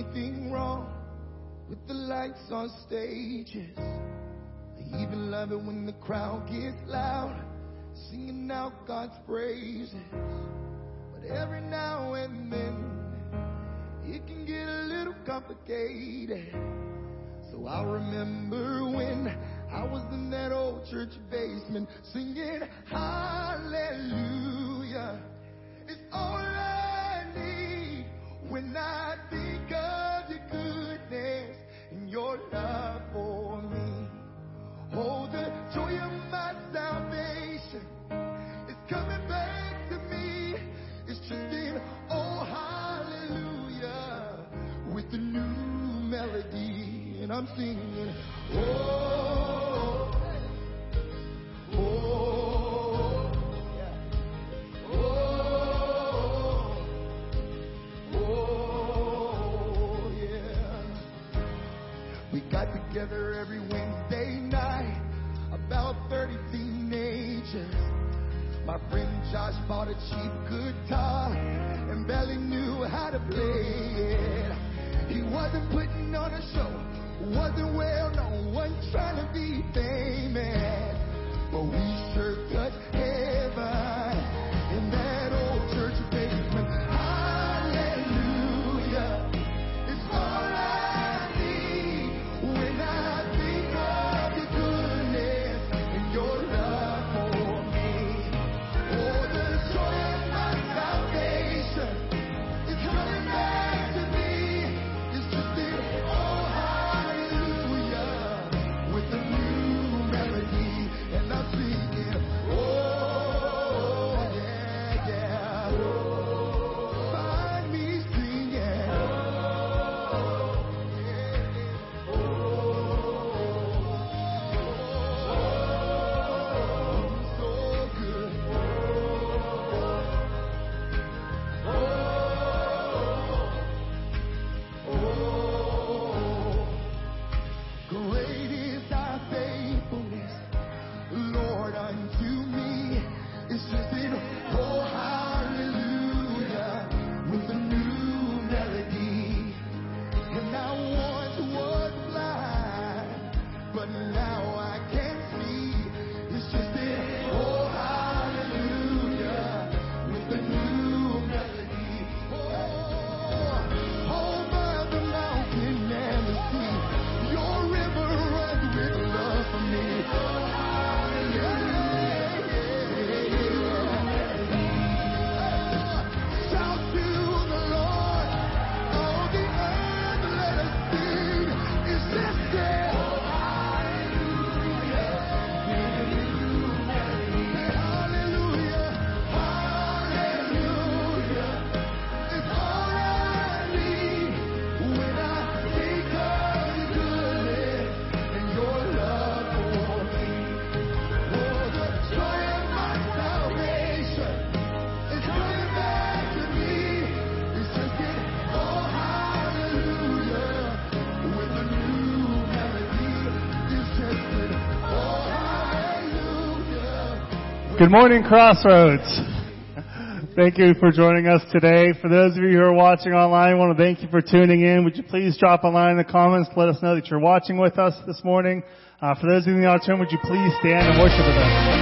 anything wrong with the lights on stages. I even love it when the crowd gets loud, singing out God's praises. But every now and then, it can get a little complicated. So I remember when I was in that old church basement, singing hallelujah. It's all I need when I think of your goodness and your love for me. Oh, the joy of my salvation is coming back to me. It's just in oh, hallelujah with the new melody. And I'm singing, oh, oh. Got together every Wednesday night, about 30 teenagers. My friend Josh bought a cheap guitar and barely knew how to play it. He wasn't putting on a show, wasn't well known, wasn't trying to be famous. But we sure touched heaven in that old church basement. Hallelujah, it's all I. Good morning, Crossroads. Thank you for joining us today. For those of you who are watching online, I want to thank you for tuning in. Would you please drop a line in the comments to let us know that you're watching with us this morning. For those of you in the auditorium, would you please stand and worship with us? Lord.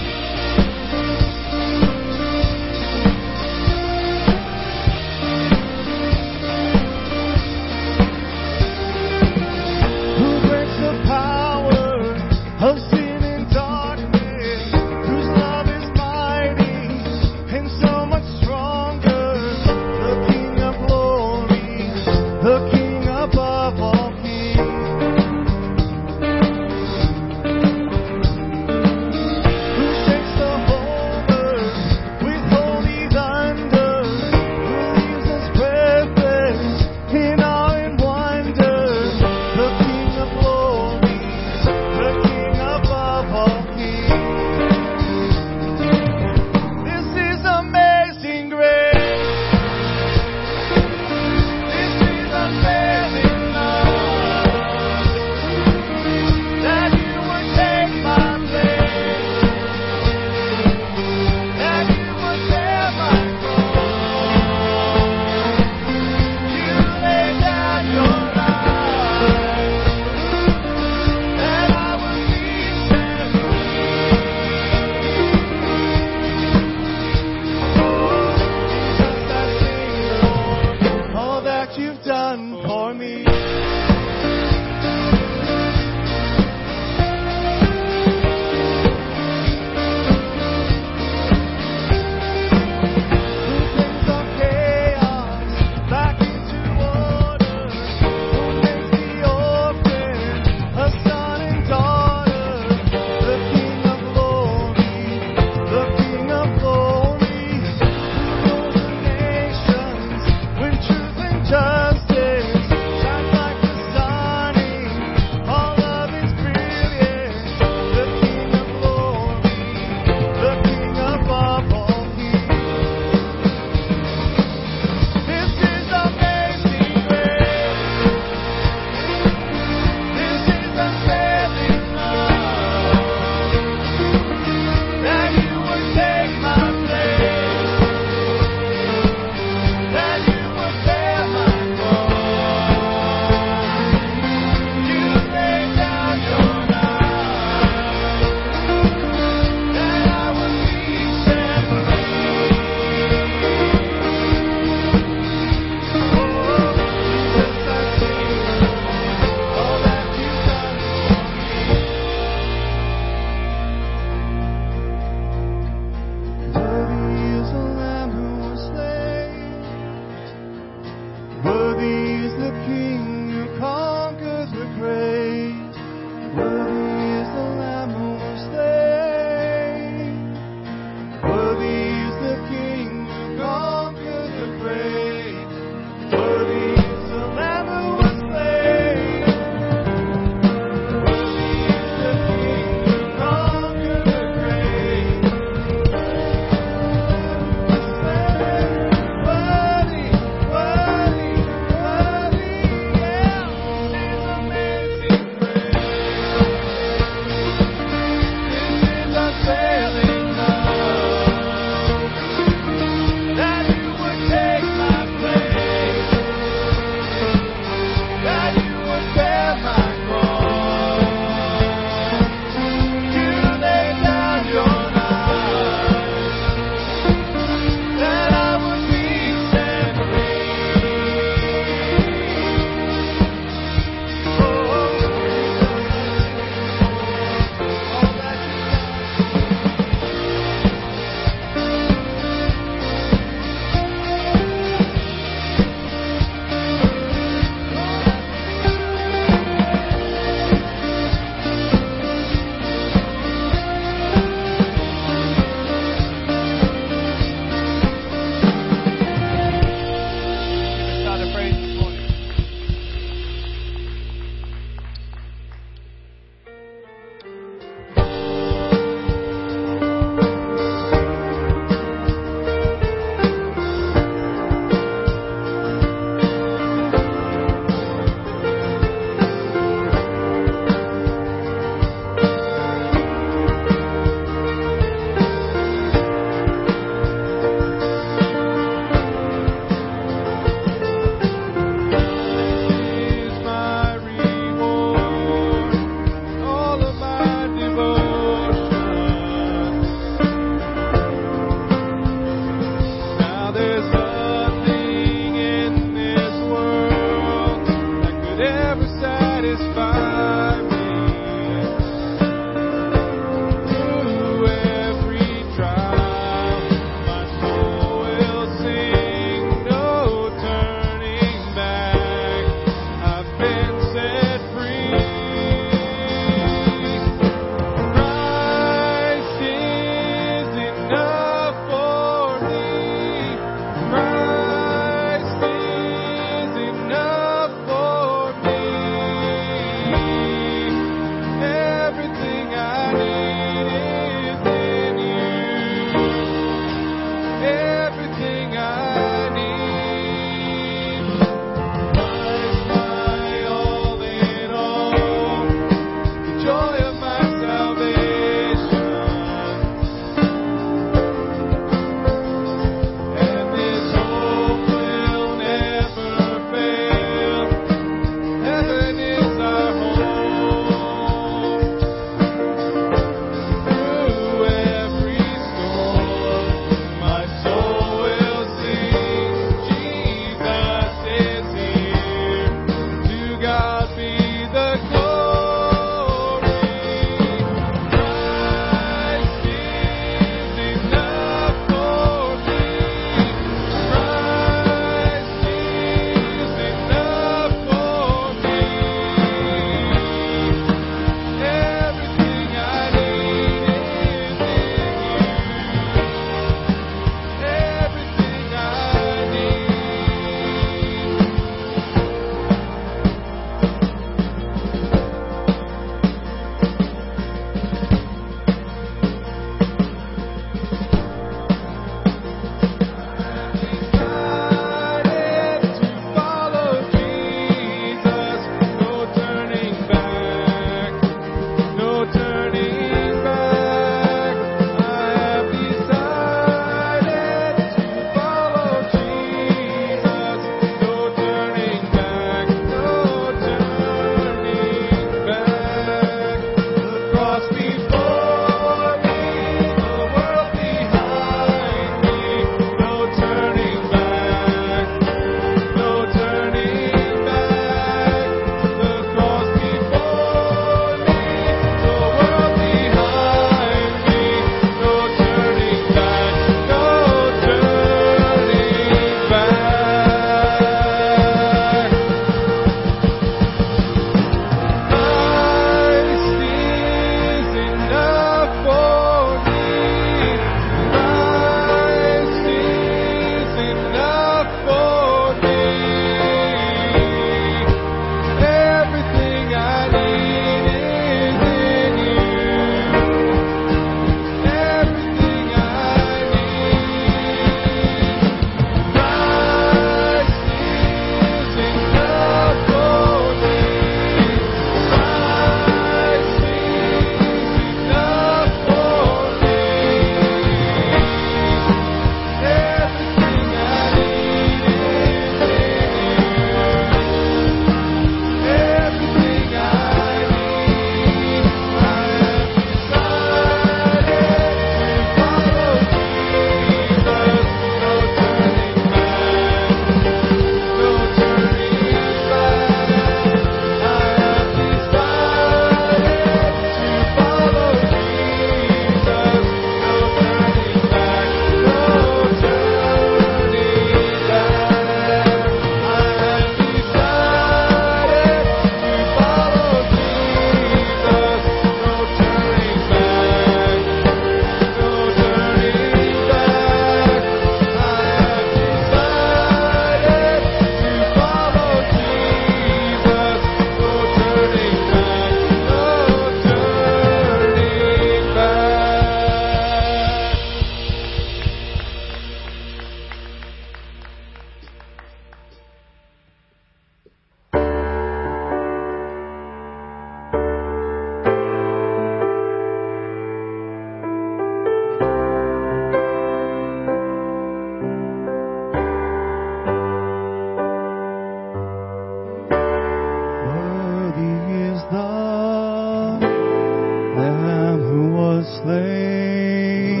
slain.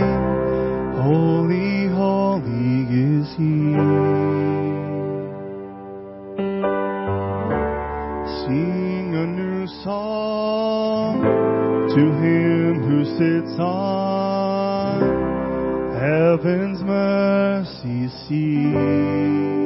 Holy, holy is He. Sing a new song to Him who sits on heaven's mercy seat.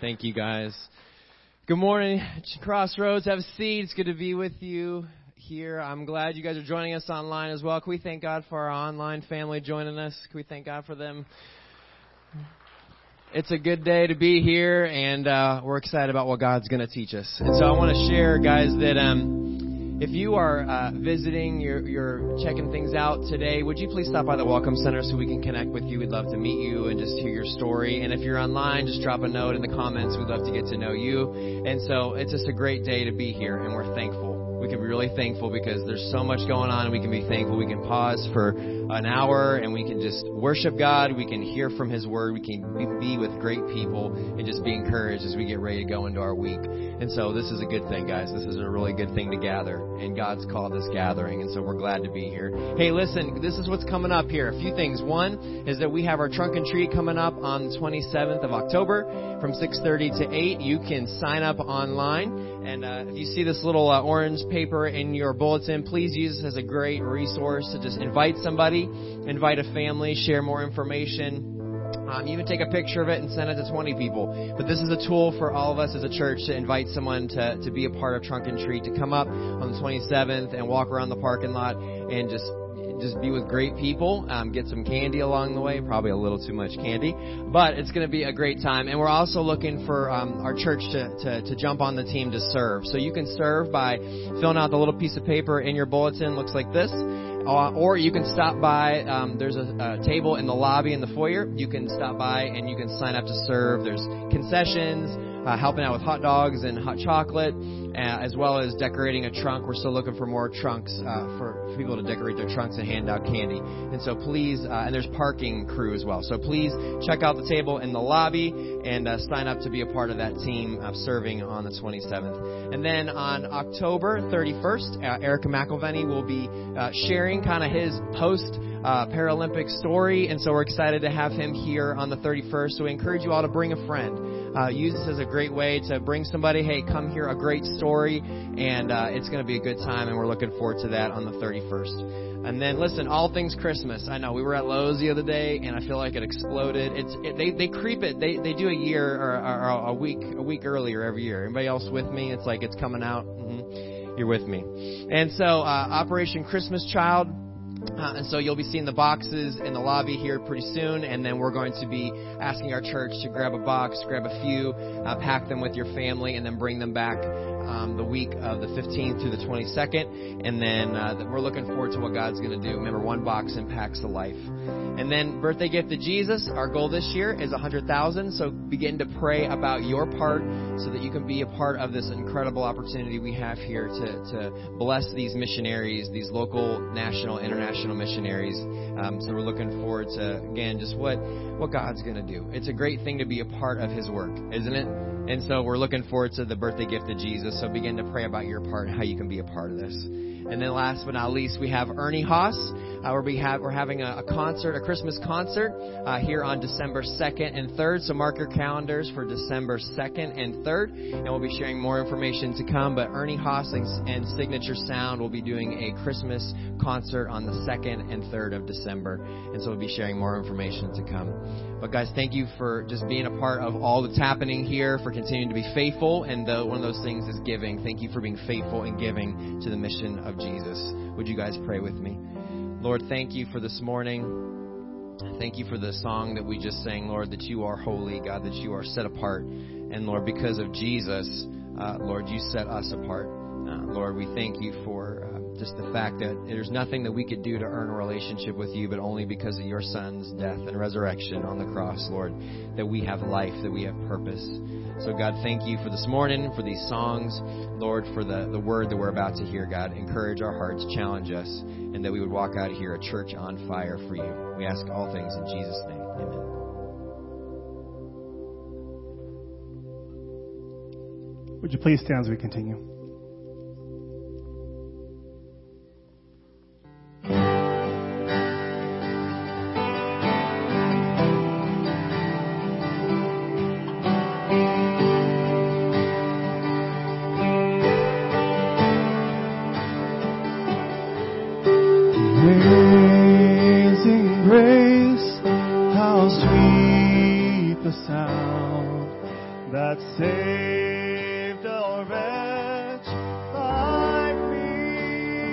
Thank you guys. Good morning, Crossroads. Have a seat. It's good to be with you here. I'm glad you guys are joining us online as well. Can we thank God for our online family joining us? Can we thank God for them? It's a good day to be here, and we're excited about what God's going to teach us. And so I want to share, guys, that if you are visiting, you're checking things out today, would you please stop by the Welcome Center so we can connect with you? We'd love to meet you and just hear your story. And if you're online, just drop a note in the comments. We'd love to get to know you. And so it's just a great day to be here, and we're thankful. We can be really thankful because there's so much going on, and we can be thankful. We can pause for an hour, and we can just worship God. We can hear from His Word. We can be with great people and just be encouraged as we get ready to go into our week. And so this is a good thing, guys. This is a really good thing to gather, and God's called this gathering, and so we're glad to be here. Hey, listen, this is what's coming up here. A few things. One is that we have our trunk and treat coming up on the 27th of October from 6:30 to 8. You can sign up online, and if you see this little orange paper in your bulletin, please use this as a great resource to just invite somebody, invite a family, share more information. Even take a picture of it and send it to 20 people. But this is a tool for all of us as a church to invite someone to be a part of Trunk and Treat, to come up on the 27th and walk around the parking lot and just be with great people, get some candy along the way, probably a little too much candy, but it's going to be a great time. And we're also looking for our church to jump on the team to serve. So you can serve by filling out the little piece of paper in your bulletin, looks like this. Or you can stop by. There's a table in the lobby in the foyer. You can stop by and you can sign up to serve. There's concessions, helping out with hot dogs and hot chocolate, as well as decorating a trunk. We're still looking for more trunks for people to decorate their trunks and hand out candy. And so please, and there's parking crew as well. So please check out the table in the lobby and sign up to be a part of that team serving on the 27th. And then on October 31st, Eric McElvenny will be sharing kind of his post-Paralympic story, and so we're excited to have him here on the 31st. So we encourage you all to bring a friend. Use this as a great way to bring somebody, hey, come hear a great story, and it's going to be a good time, and we're looking forward to that on the 31st. And then, listen, all things Christmas. I know, we were at Lowe's the other day, and I feel like it exploded. They creep it. They do a year or a week earlier every year. Anybody else with me? It's like it's coming out. Mm-hmm. You're with me. And so Operation Christmas Child. And so you'll be seeing the boxes in the lobby here pretty soon. And then we're going to be asking our church to grab a box, grab a few, pack them with your family, and then bring them back the week of the 15th through the 22nd. And then we're looking forward to what God's going to do. Remember, one box impacts a life. And then birthday gift to Jesus. Our goal this year is 100,000. So begin to pray about your part so that you can be a part of this incredible opportunity we have here to bless these missionaries, these local, national, international missionaries. So we're looking forward to, again, just what God's going to do. It's a great thing to be a part of His work, isn't it? And so we're looking forward to the birthday gift of Jesus. So begin to pray about your part and how you can be a part of this. And then last but not least, we have Ernie Haase. We're having a concert, a Christmas concert, here on December 2nd and 3rd. So mark your calendars for December 2nd and 3rd. And we'll be sharing more information to come. But Ernie Haase and Signature Sound will be doing a Christmas concert on the 2nd and 3rd of December. And so we'll be sharing more information to come. But guys, thank you for just being a part of all that's happening here, for continuing to be faithful. And one of those things is giving. Thank you for being faithful and giving to the mission of Jesus. Would you guys pray with me? Lord, thank you for this morning. Thank you for the song that we just sang, Lord, that you are holy, God, that you are set apart. And Lord, because of Jesus, Lord, you set us apart. Lord, we thank you for just the fact that there's nothing that we could do to earn a relationship with you, but only because of your Son's death and resurrection on the cross, Lord, that we have life, that we have purpose. So, God, thank you for this morning, for these songs, Lord, for the word that we're about to hear, God. Encourage our hearts, challenge us, and that we would walk out of here a church on fire for you. We ask all things in Jesus' name. Amen. Would you please stand as we continue? Saved a wretch like me.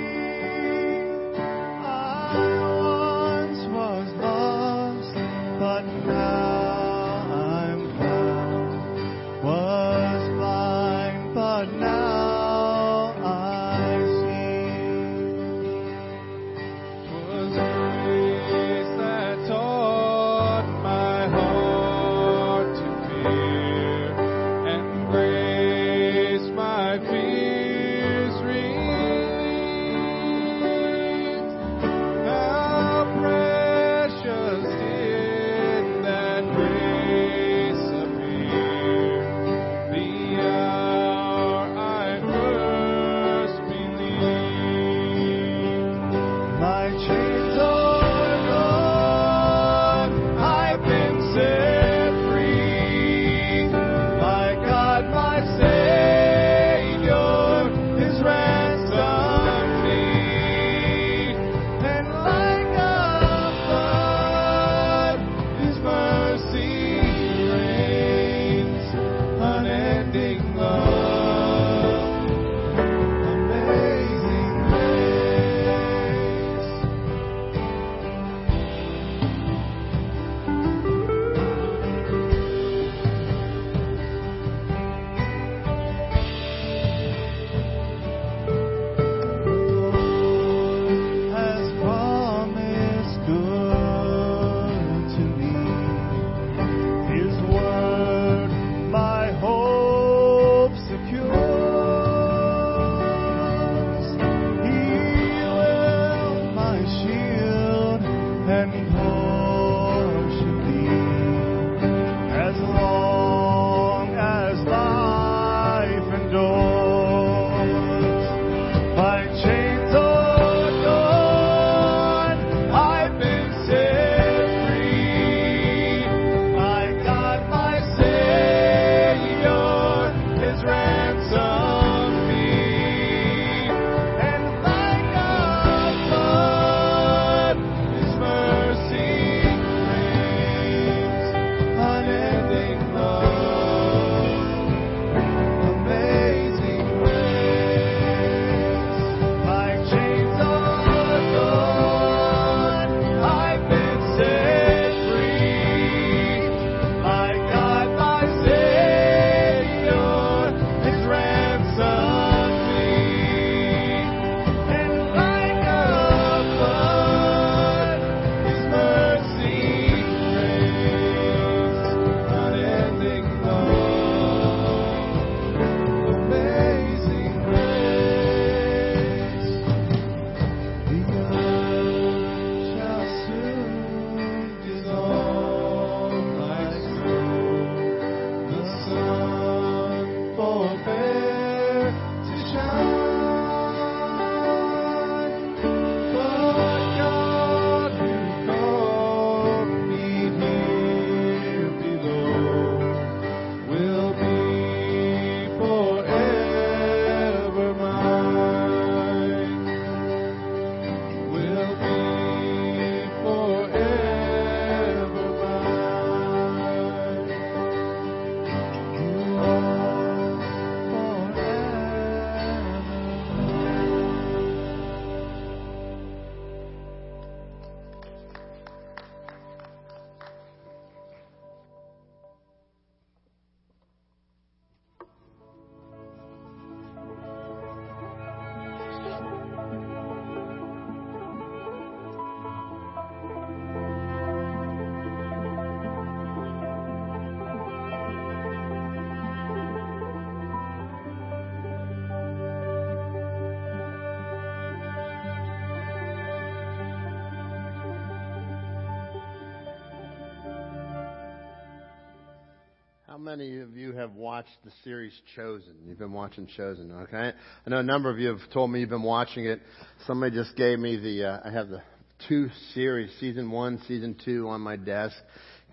How many of you have watched the series Chosen? You've been watching Chosen, okay? I know a number of you have told me you've been watching it. Somebody just gave me I have the two series, season one, season two on my desk.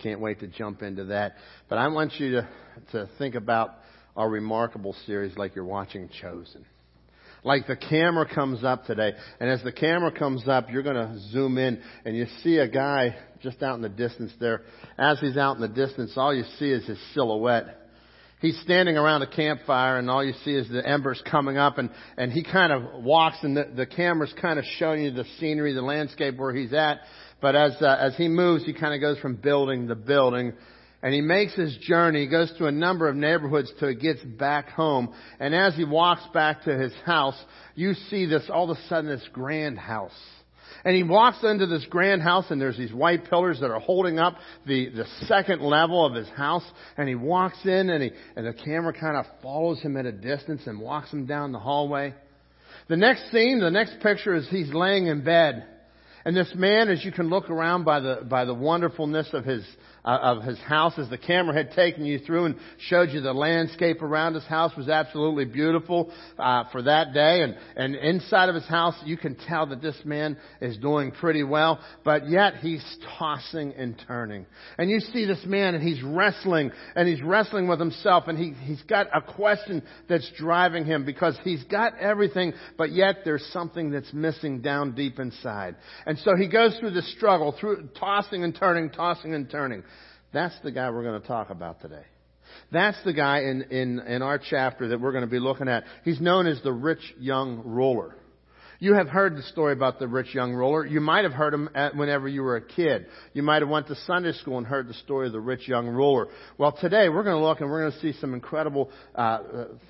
Can't wait to jump into that. But I want you to think about our remarkable series like you're watching Chosen. Like the camera comes up today, and as the camera comes up, you're going to zoom in, and you see a guy just out in the distance there. As he's out in the distance, all you see is his silhouette. He's standing around a campfire, and all you see is the embers coming up, and he kind of walks, and the camera's kind of showing you the scenery, the landscape where he's at. But as he moves, he kind of goes from building to building. And he makes his journey. He goes through a number of neighborhoods till he gets back home. And as he walks back to his house, you see this, all of a sudden, this grand house. And he walks into this grand house, and there's these white pillars that are holding up the second level of his house. And he walks in, and the camera kind of follows him at a distance and walks him down the hallway. The next scene, the next picture is he's laying in bed. And this man, as you can look around by the wonderfulness of his house, as the camera had taken you through and showed you the landscape around his house, was absolutely beautiful for that day. And inside of his house, you can tell that this man is doing pretty well, but yet he's tossing and turning. And you see this man, and he's wrestling with himself, and he's got a question that's driving him because he's got everything, but yet there's something that's missing down deep inside. And so he goes through the struggle, through tossing and turning. That's the guy we're going to talk about today. That's the guy in our chapter that we're going to be looking at. He's known as the rich young ruler. You have heard the story about the rich young ruler. You might have heard him whenever you were a kid. You might have went to Sunday school and heard the story of the rich young ruler. Well, today we're going to look and we're going to see some incredible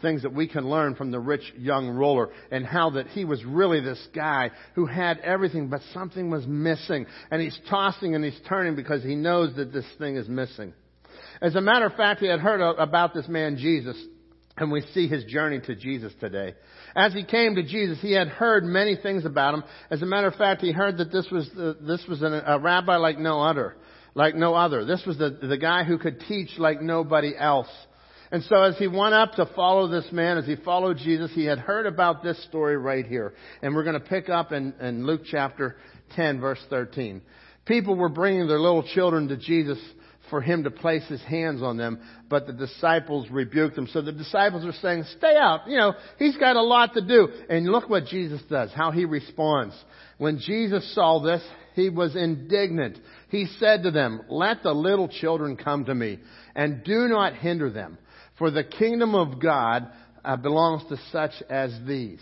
things that we can learn from the rich young ruler, and how that he was really this guy who had everything, but something was missing. And he's tossing and he's turning because he knows that this thing is missing. As a matter of fact, he had heard about this man Jesus. And we see his journey to Jesus today. As he came to Jesus, he had heard many things about him. As a matter of fact, he heard that this was a rabbi like no other. This was the guy who could teach like nobody else. And so as he went up to follow this man, as he followed Jesus, he had heard about this story right here. And we're going to pick up in Luke chapter 10, verse 13. People were bringing their little children to Jesus for him to place his hands on them, but the disciples rebuked him. So the disciples are saying, stay out. You know, he's got a lot to do. And look what Jesus does, how he responds. When Jesus saw this, he was indignant. He said to them, let the little children come to me, and do not hinder them, for the kingdom of God belongs to such as these.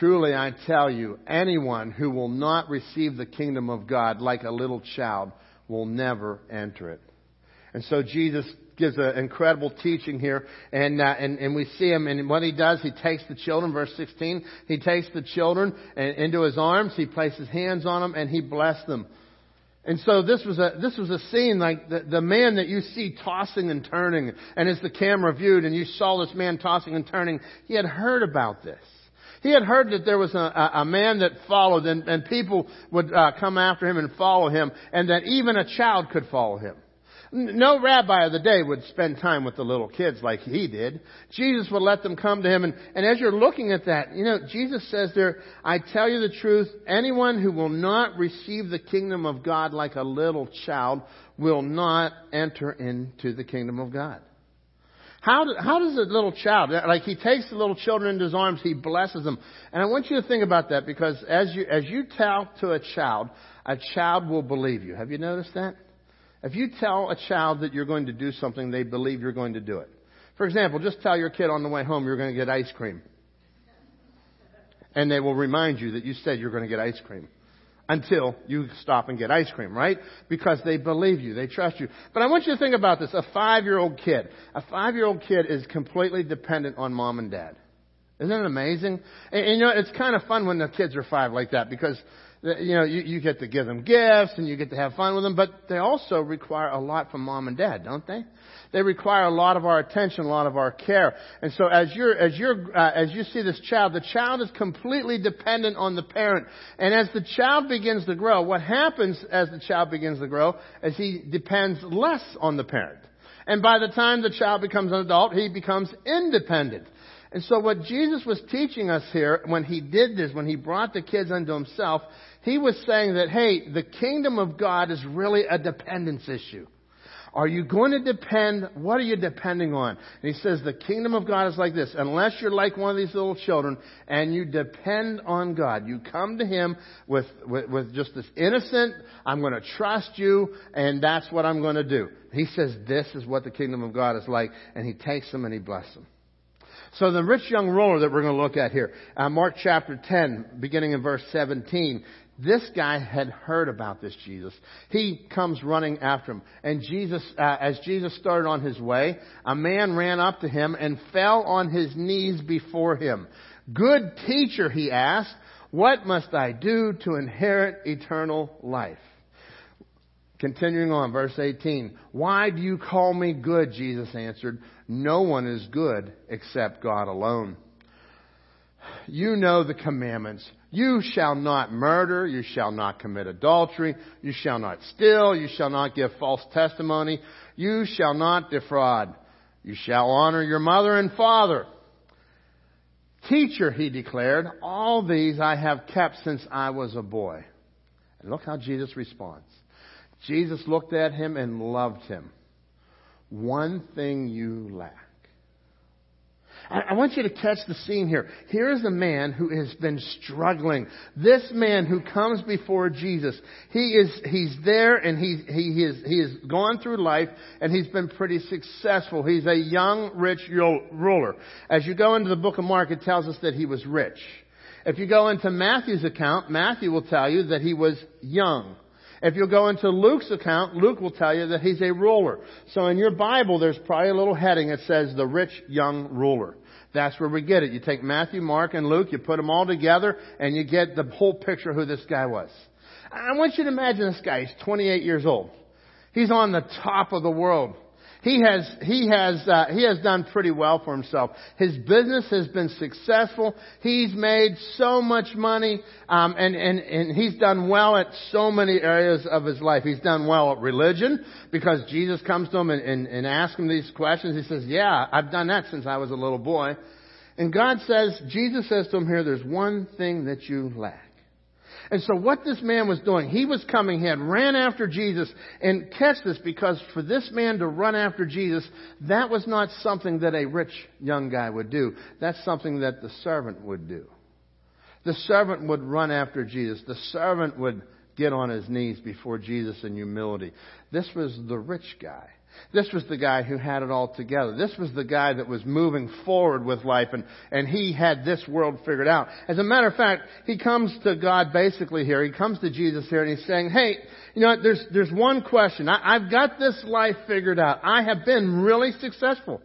Truly, I tell you, anyone who will not receive the kingdom of God like a little child will never enter it. And so Jesus gives an incredible teaching here, and we see him, and what he does, he takes the children, verse 16, he takes the children into his arms, he places hands on them, and he blessed them. And so this was a scene like the man that you see tossing and turning, and as the camera viewed, and you saw this man tossing and turning, he had heard about this. He had heard that there was a man that followed, and people would come after him and follow him, and that even a child could follow him. No rabbi of the day would spend time with the little kids like he did. Jesus would let them come to him, and as you're looking at that, you know, Jesus says there, I tell you the truth, anyone who will not receive the kingdom of God like a little child will not enter into the kingdom of God. How does a little child, like he takes the little children into his arms, he blesses them. And I want you to think about that, because as you tell to a child will believe you. Have you noticed that? If you tell a child that you're going to do something, they believe you're going to do it. For example, just tell your kid on the way home you're going to get ice cream. And they will remind you that you said you're going to get ice cream. Until you stop and get ice cream, right? Because they believe you. They trust you. But I want you to think about this. A five-year-old kid is completely dependent on mom and dad. Isn't it amazing? And you know, it's kind of fun when the kids are five like that, because, you know, you get to give them gifts and you get to have fun with them. But they also require a lot from mom and dad, don't they? They require a lot of our attention, a lot of our care. And so as you see this child, the child is completely dependent on the parent. And as the child begins to grow, what happens as the child begins to grow is he depends less on the parent. And by the time the child becomes an adult, he becomes independent. And so what Jesus was teaching us here when he did this, when he brought the kids unto himself, he was saying that, hey, the kingdom of God is really a dependence issue. Are you going to depend? What are you depending on? And he says the kingdom of God is like this. Unless you're like one of these little children and you depend on God, you come to him with just this innocent, I'm going to trust you, and that's what I'm going to do. He says this is what the kingdom of God is like, and he takes them and he blesses them. So the rich young ruler that we're going to look at here, Mark chapter 10, beginning in verse 17, this guy had heard about this Jesus. He comes running after him. And Jesus, as Jesus started on his way, a man ran up to him and fell on his knees before him. Good teacher, he asked, what must I do to inherit eternal life? Continuing on, verse 18. Why do you call me good? Jesus answered. No one is good except God alone. You know the commandments. You shall not murder, you shall not commit adultery, you shall not steal, you shall not give false testimony, you shall not defraud, you shall honor your mother and father. Teacher, he declared, all these I have kept since I was a boy. And look how Jesus responds. Jesus looked at him and loved him. One thing you lack. I want you to catch the scene here. Here is a man who has been struggling. This man who comes before Jesus, he's there and he has gone through life and he's been pretty successful. He's a young, rich ruler. As you go into the book of Mark, it tells us that he was rich. If you go into Matthew's account, Matthew will tell you that he was young. If you go into Luke's account, Luke will tell you that he's a ruler. So in your Bible, there's probably a little heading that says the rich young ruler. That's where we get it. You take Matthew, Mark, and Luke, you put them all together, and you get the whole picture of who this guy was. I want you to imagine this guy. He's 28 years old. He's on the top of the world. He has done pretty well for himself. His business has been successful. He's made so much money, and he's done well at so many areas of his life. He's done well at religion because Jesus comes to him and asks him these questions. He says, "Yeah, I've done that since I was a little boy." And God says, Jesus says to him here, "There's one thing that you lack." And so what this man was doing, he was coming, he had ran after Jesus. And catch this, because for this man to run after Jesus, that was not something that a rich young guy would do. That's something that the servant would do. The servant would run after Jesus. The servant would get on his knees before Jesus in humility. This was the rich guy. This was the guy who had it all together. This was the guy that was moving forward with life, and he had this world figured out. As a matter of fact, he comes to God basically here. He comes to Jesus here, and he's saying, "Hey, you know, there's one question. I've got this life figured out. I have been really successful.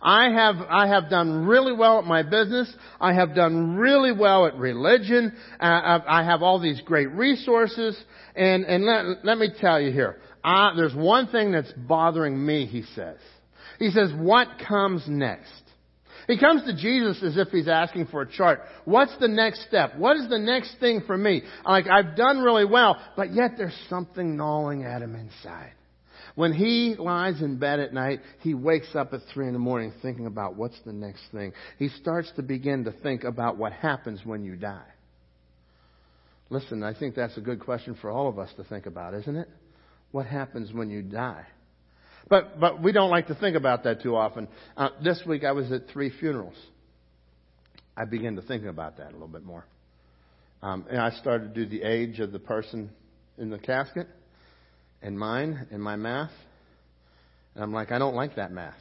I have done really well at my business. I have done really well at religion. I have all these great resources. And let me tell you here. There's one thing that's bothering me," he says. He says, "What comes next?" He comes to Jesus as if he's asking for a chart. What's the next step? What is the next thing for me? Like, I've done really well, but yet there's something gnawing at him inside. When he lies in bed at night, he wakes up at 3 a.m. thinking about what's the next thing. He starts to begin to think about what happens when you die. Listen, I think that's a good question for all of us to think about, isn't it? What happens when you die? But we don't like to think about that too often. This week I was at 3 funerals. I began to think about that a little bit more. And I started to do the age of the person in the casket and mine and my math. And I'm like, I don't like that math.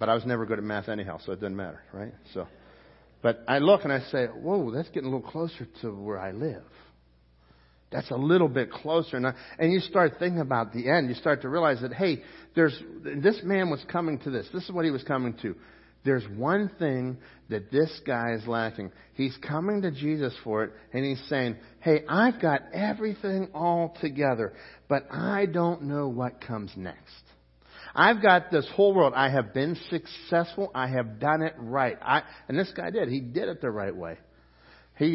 But I was never good at math anyhow, so it doesn't matter, right? So, but I look and I say, whoa, that's getting a little closer to where I live. That's a little bit closer. And you start thinking about the end. You start to realize that, hey, this man was coming to this. This is what he was coming to. There's one thing that this guy is lacking. He's coming to Jesus for it, and he's saying, "Hey, I've got everything all together, but I don't know what comes next. I've got this whole world. I have been successful. I have done it right." And this guy did. He did it the right way. He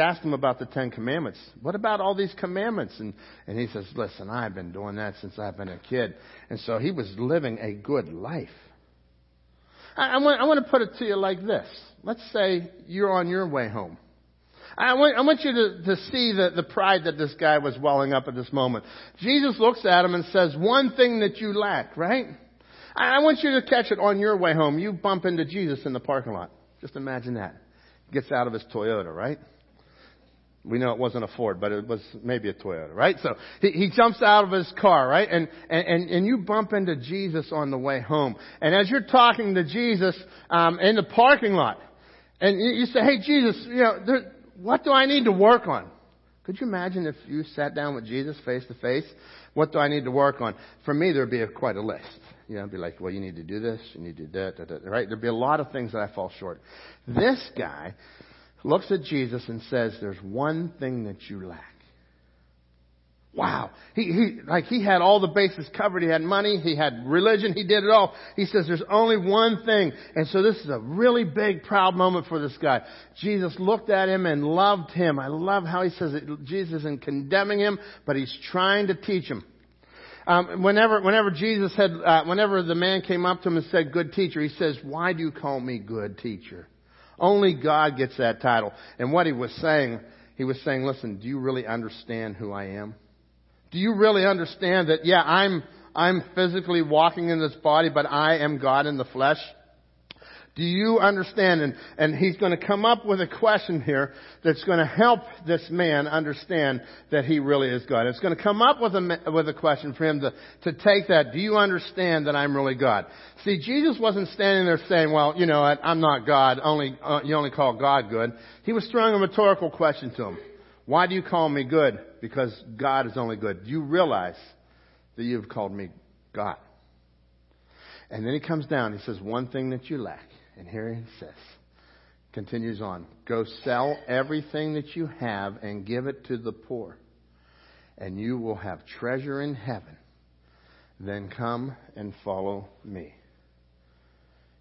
asked him about the 10 commandments. What about all these commandments? And he says, "Listen, I've been doing that since I've been a kid." And so he was living a good life. I want to put it to you like this. Let's say you're on your way home. I want you to see the pride that this guy was welling up at this moment. Jesus looks at him and says, "One thing that you lack," right? I want you to catch it on your way home. You bump into Jesus in the parking lot. Just imagine that. Gets out of his Toyota, right? We know it wasn't a Ford, but it was maybe a Toyota, right? So he jumps out of his car, right? And you bump into Jesus on the way home. And as you're talking to Jesus in the parking lot, and you say, "Hey, Jesus, you know, what do I need to work on?" Could you imagine if you sat down with Jesus face to face? What do I need to work on? For me, there'd be quite a list. You know, I'd be like, well, you need to do this, you need to do that, right? There'd be a lot of things that I fall short. This guy looks at Jesus and says, "There's one thing that you lack." Wow. He had all the bases covered. He had money. He had religion. He did it all. He says there's only one thing. And so this is a really big, proud moment for this guy. Jesus looked at him and loved him. I love how he says it. Jesus isn't condemning him, but he's trying to teach him. Whenever the man came up to him and said, "Good teacher," he says, "Why do you call me good teacher?" Only God gets that title. And what he was saying, listen, do you really understand who I am? Do you really understand that, yeah, I'm physically walking in this body, but I am God in the flesh? Do you understand? And he's going to come up with a question here that's going to help this man understand that he really is God. It's going to come up with a question for him to take that. Do you understand that I'm really God? See, Jesus wasn't standing there saying, well, you know, I'm not God. You only call God good. He was throwing a rhetorical question to him. Why do you call me good? Because God is only good. Do you realize that you've called me God? And then he comes down. He says, one thing that you lack. And here he says, continues on, go sell everything that you have and give it to the poor, and you will have treasure in heaven. Then come and follow me.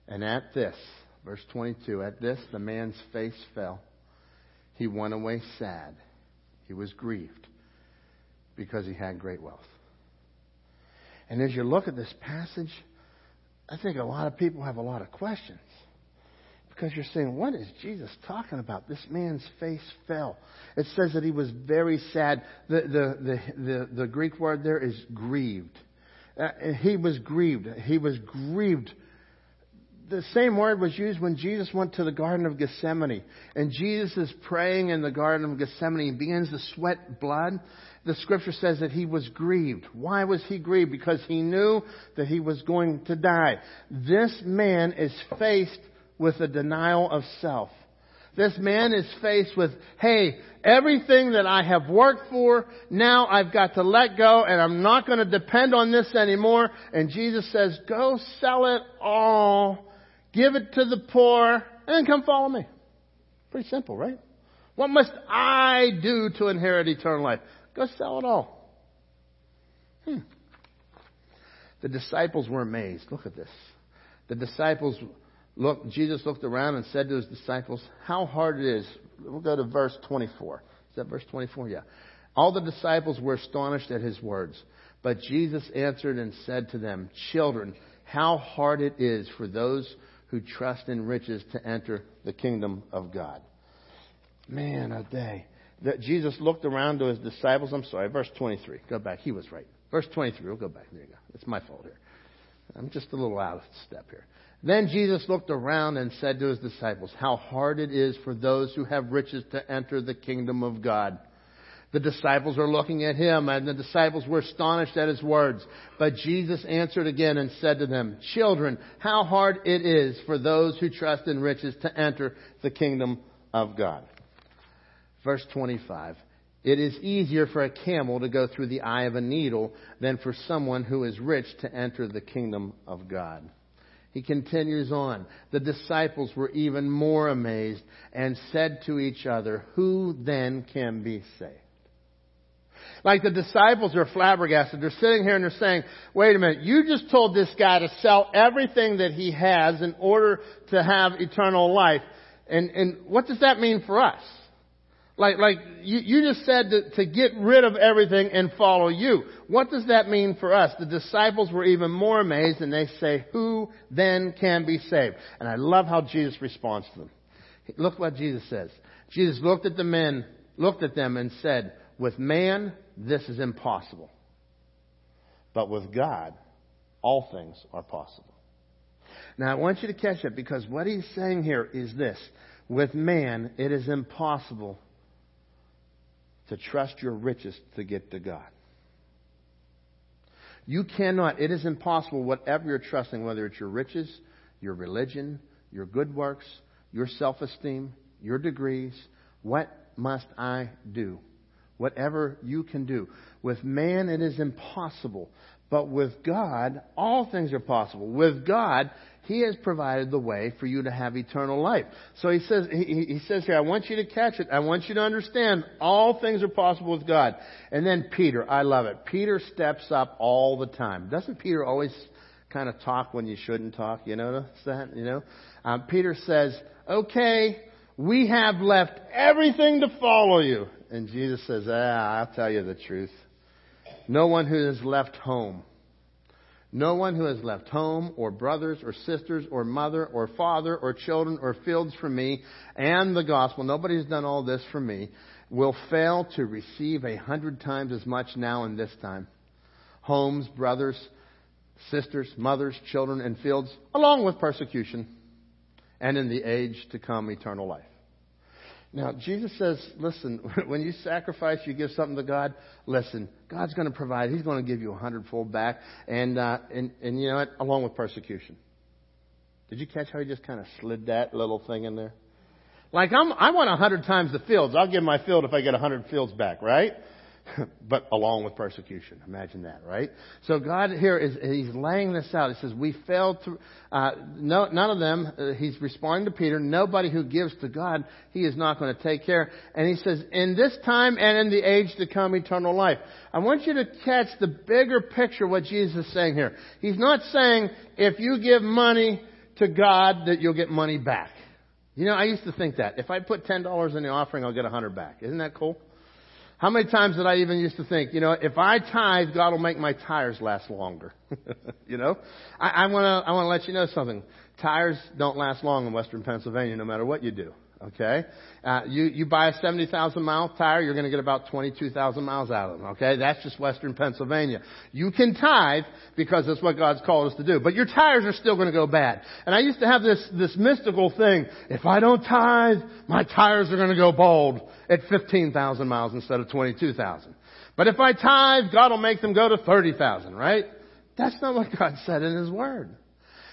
And at this, verse 22, at this the man's face fell. He went away sad. He was grieved because he had great wealth. And as you look at this passage, I think a lot of people have a lot of questions. Because you're saying, what is Jesus talking about? This man's face fell. It says that he was very sad. The Greek word there is grieved. He was grieved. He was grieved. The same word was used when Jesus went to the Garden of Gethsemane. And Jesus is praying in the Garden of Gethsemane. He begins to sweat blood. The scripture says that he was grieved. Why was he grieved? Because he knew that he was going to die. This man is faced with a denial of self. This man is faced with, hey, everything that I have worked for, now I've got to let go, and I'm not going to depend on this anymore. And Jesus says, go sell it all, give it to the poor, and come follow me. Pretty simple, right? What must I do to inherit eternal life? Go sell it all. The disciples were amazed. Look at this. Jesus looked around and said to his disciples, how hard it is. We'll go to verse 24. Is that verse 24? Yeah. All the disciples were astonished at his words. But Jesus answered and said to them, children, how hard it is for those who trust in riches to enter the kingdom of God. Man, a day. That Jesus looked around to his disciples. I'm sorry, verse 23. Go back. He was right. Verse 23. We'll go back. There you go. It's my fault here. I'm just a little out of step here. Then Jesus looked around and said to his disciples, how hard it is for those who have riches to enter the kingdom of God. The disciples are looking at him, and the disciples were astonished at his words. But Jesus answered again and said to them, children, how hard it is for those who trust in riches to enter the kingdom of God. Verse 25, it is easier for a camel to go through the eye of a needle than for someone who is rich to enter the kingdom of God. He continues on. The disciples were even more amazed and said to each other, who then can be saved? Like the disciples are flabbergasted. They're sitting here and they're saying, wait a minute, you just told this guy to sell everything that he has in order to have eternal life. And what does that mean for us? Like you just said to get rid of everything and follow you. What does that mean for us? The disciples were even more amazed, and they say, who then can be saved? And I love how Jesus responds to them. Look what Jesus says. Jesus looked at them and said, with man, this is impossible. But with God, all things are possible. Now, I want you to catch it, because what he's saying here is this. With man, it is impossible to trust your riches to get to God. You cannot. It is impossible, whatever you're trusting, whether it's your riches, your religion, your good works, your self-esteem, your degrees. What must I do? Whatever you can do. With man, it is impossible. But with God, all things are possible. With God, He has provided the way for you to have eternal life. So he says here, I want you to catch it. I want you to understand all things are possible with God. And then Peter, I love it. Peter steps up all the time. Doesn't Peter always kind of talk when you shouldn't talk? You notice that? You know, Peter says, okay, we have left everything to follow you. And Jesus says, I'll tell you the truth. No one who has left home or brothers or sisters or mother or father or children or fields for me and the gospel, nobody has done all this for me, will fail to receive 100 times as much now in this time. Homes, brothers, sisters, mothers, children, and fields, along with persecution, and in the age to come, eternal life. Now, Jesus says, listen, when you sacrifice, you give something to God, listen, God's going to provide. He's going to give you 100-fold back, and you know what? Along with persecution. Did you catch how he just kind of slid that little thing in there? Like, I want 100 times the fields. I'll give my field if I get 100 fields back, right? But along with persecution. Imagine that, right? So God here he's laying this out. He says, we failed to, none of them, he's responding to Peter, nobody who gives to God, he is not going to take care. And he says, in this time and in the age to come, eternal life. I want you to catch the bigger picture of what Jesus is saying here. He's not saying, if you give money to God, that you'll get money back. You know, I used to think that. If I put $10 in the offering, I'll get 100 back. Isn't that cool? How many times did I even used to think, you know, if I tithe, God will make my tires last longer. You know, I want to let you know something. Tires don't last long in Western Pennsylvania, no matter what you do. Okay, you buy a 70,000 mile tire, you're going to get about 22,000 miles out of them. Okay, that's just Western Pennsylvania. You can tithe because that's what God's called us to do, but your tires are still going to go bad. And I used to have this mystical thing: if I don't tithe, my tires are going to go bald at 15,000 miles instead of 22,000. But if I tithe, God will make them go to 30,000. Right? That's not what God said in His Word.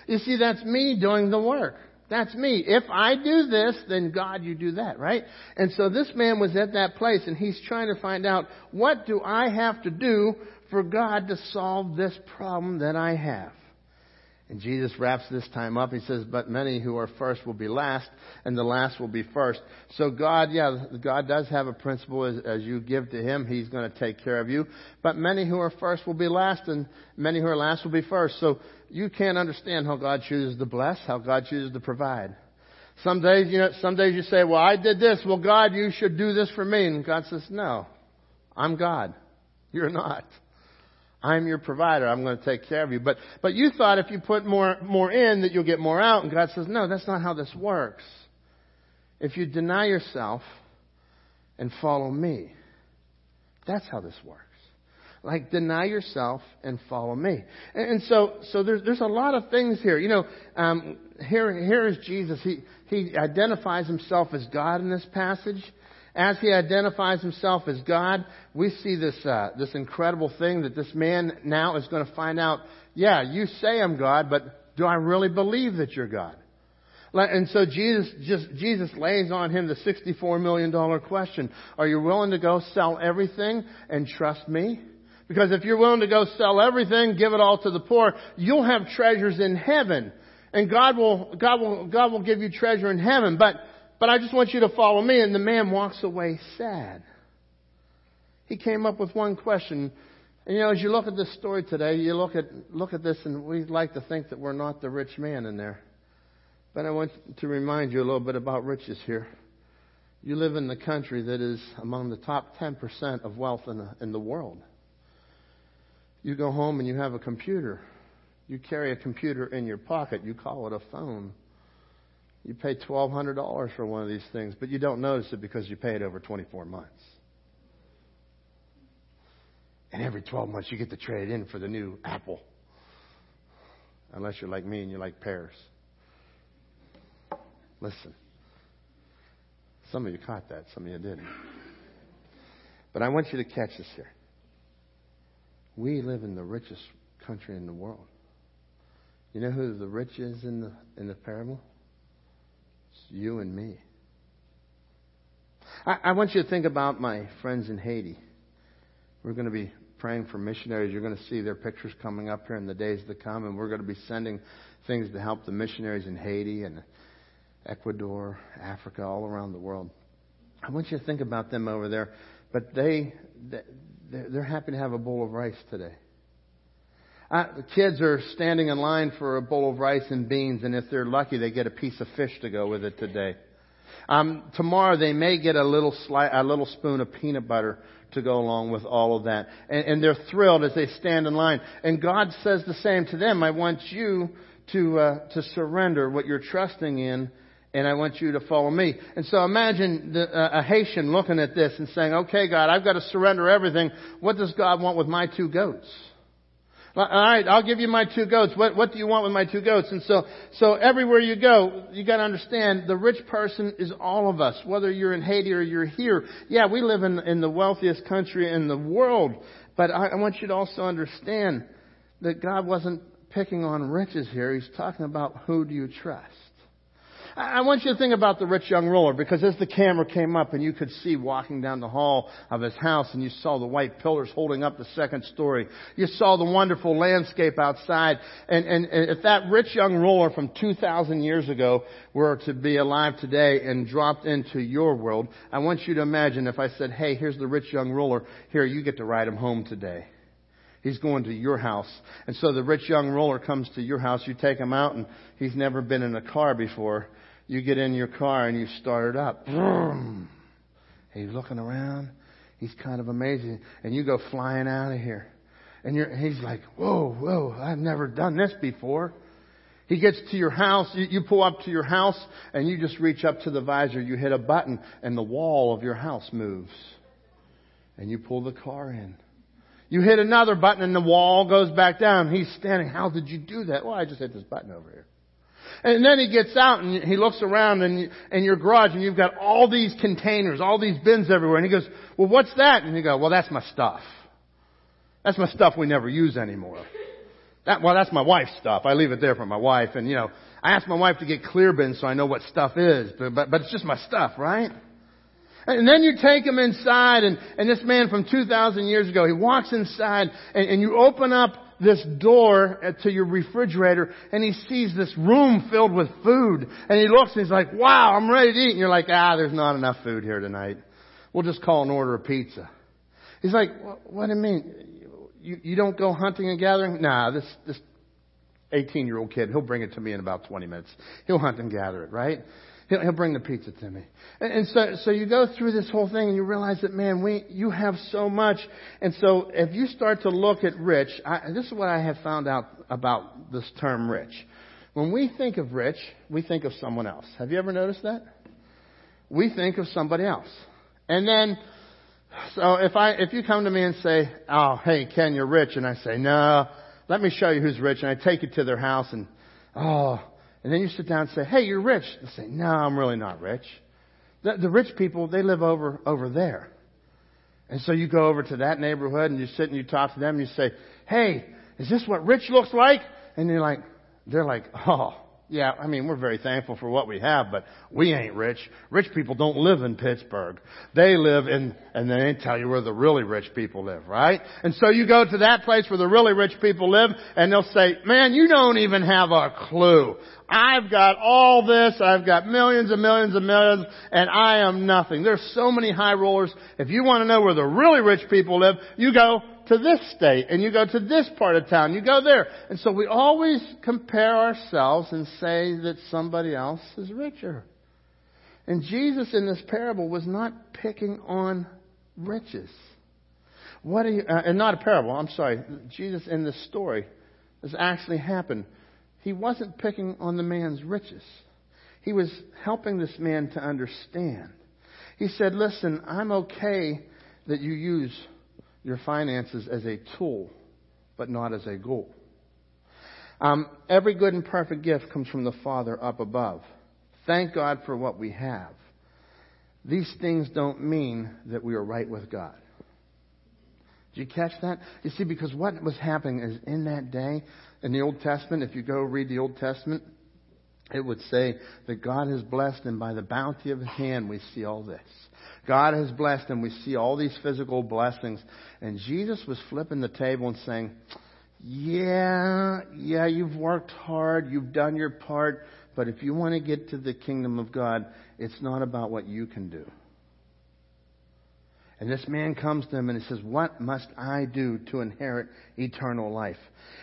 You see, that's me doing the work. That's me. If I do this, then God, you do that, right? And so this man was at that place, and he's trying to find out, what do I have to do for God to solve this problem that I have? And Jesus wraps this time up. He says, but many who are first will be last, and the last will be first. So God, God does have a principle. As you give to Him, He's going to take care of you. But many who are first will be last, and many who are last will be first. So you can't understand how God chooses to bless, how God chooses to provide. Some days you say, well, I did this. Well, God, you should do this for me. And God says, no, I'm God. You're not. I'm your provider. I'm going to take care of you. But you thought if you put more in that you'll get more out. And God says, no, that's not how this works. If you deny yourself and follow me, that's how this works. Like, deny yourself and follow me. And so there's a lot of things here. You know, here is Jesus. He identifies himself as God in this passage. As he identifies himself as God, we see this incredible thing that this man now is going to find out, yeah, you say I'm God, but do I really believe that you're God? And so Jesus lays on him the $64 million question. Are you willing to go sell everything and trust me? Because if you're willing to go sell everything, give it all to the poor, you'll have treasures in heaven. And God will give you treasure in heaven. But I just want you to follow me. And the man walks away sad. He came up with one question. And, you know, as you look at this story today, you look at this, and we like to think that we're not the rich man in there. But I want to remind you a little bit about riches here. You live in the country that is among the top 10% of wealth in the world. You go home and you have a computer. You carry a computer in your pocket. You call it a phone. You pay $1,200 for one of these things, but you don't notice it because you pay it over 24 months. And every 12 months you get to trade in for the new Apple. Unless you're like me and you like pears. Listen. Some of you caught that, some of you didn't. But I want you to catch this here. We live in the richest country in the world. You know who the rich is in the parable? You and me. I want you to think about my friends in Haiti. We're going to be praying for missionaries. You're going to see their pictures coming up here in the days to come, and we're going to be sending things to help the missionaries in Haiti and Ecuador, Africa, all around the world. I want you to think about them over there. But they're happy to have a bowl of rice today. The kids are standing in line for a bowl of rice and beans, and if they're lucky, they get a piece of fish to go with it today. Tomorrow they may get a little spoon of peanut butter to go along with all of that. And they're thrilled as they stand in line. And God says the same to them. I want you to surrender what you're trusting in, and I want you to follow me. And so imagine a Haitian looking at this and saying, okay, God, I've got to surrender everything. What does God want with my 2 goats? All right, I'll give you my 2 goats. What do you want with my 2 goats? And so everywhere you go, you got to understand the rich person is all of us, whether you're in Haiti or you're here. Yeah, we live in the wealthiest country in the world, but I want you to also understand that God wasn't picking on riches here. He's talking about who do you trust. I want you to think about the rich young ruler, because as the camera came up and you could see walking down the hall of his house, and you saw the white pillars holding up the 2nd story. You saw the wonderful landscape outside. And if that rich young ruler from 2,000 years ago were to be alive today and dropped into your world, I want you to imagine if I said, hey, here's the rich young ruler. Here, you get to ride him home today. He's going to your house. And so the rich young ruler comes to your house. You take him out, and he's never been in a car before. You get in your car and you start it up. Vroom. He's looking around. He's kind of amazing. And you go flying out of here. And he's like, whoa, I've never done this before. He gets to your house. You pull up to your house and you just reach up to the visor. You hit a button and the wall of your house moves. And you pull the car in. You hit another button and the wall goes back down. He's standing. How did you do that? Well, I just hit this button over here. And then he gets out and he looks around in your garage, and you've got all these containers, all these bins everywhere. And he goes, well, what's that? And you go, well, that's my stuff. That's my stuff we never use anymore. That's my wife's stuff. I leave it there for my wife. And, I asked my wife to get clear bins so I know what stuff is. But it's just my stuff, right? And then you take him inside, and this man from 2,000 years ago, he walks inside, and you open up this door to your refrigerator, and he sees this room filled with food, and he looks and he's like, wow, I'm ready to eat. And you're like, there's not enough food here tonight. We'll just call and order a pizza. He's like, what do you mean? You don't go hunting and gathering? Nah, this 18-year-old kid, he'll bring it to me in about 20 minutes. He'll hunt and gather it, right? He'll bring the pizza to me. And so you go through this whole thing and you realize that, man, you have so much. And so if you start to look at rich, this is what I have found out about this term rich. When we think of rich, we think of someone else. Have you ever noticed that? We think of somebody else. And then, so if you come to me and say, oh, hey, Ken, you're rich. And I say, no, let me show you who's rich. And I take you to their house and, and then you sit down and say, hey, you're rich. They say, no, I'm really not rich. The rich people, they live over there. And so you go over to that neighborhood and you sit and you talk to them and you say, hey, is this what rich looks like? And they're like, oh, yeah, I mean, we're very thankful for what we have, but we ain't rich. Rich people don't live in Pittsburgh. They live in, and they ain't tell you where the really rich people live, right? And so you go to that place where the really rich people live, and they'll say, man, you don't even have a clue. I've got all this. I've got millions and millions and millions, and I am nothing. There's so many high rollers. If you want to know where the really rich people live, you go to this state, and you go to this part of town, you go there. And so we always compare ourselves and say that somebody else is richer. And Jesus in this parable was not picking on riches. And not a parable, I'm sorry. Jesus in this story, this actually happened. He wasn't picking on the man's riches. He was helping this man to understand. He said, listen, I'm okay that you use your finances as a tool, but not as a goal. Every good and perfect gift comes from the Father up above. Thank God for what we have. These things don't mean that we are right with God. Did you catch that? You see, because what was happening is in that day, in the Old Testament, if you go read the Old Testament, it would say that God is blessed, and by the bounty of His hand we see all this. God has blessed, and we see all these physical blessings. And Jesus was flipping the table and saying, yeah, you've worked hard, you've done your part, but if you want to get to the kingdom of God, it's not about what you can do. And this man comes to him and he says, what must I do to inherit eternal life?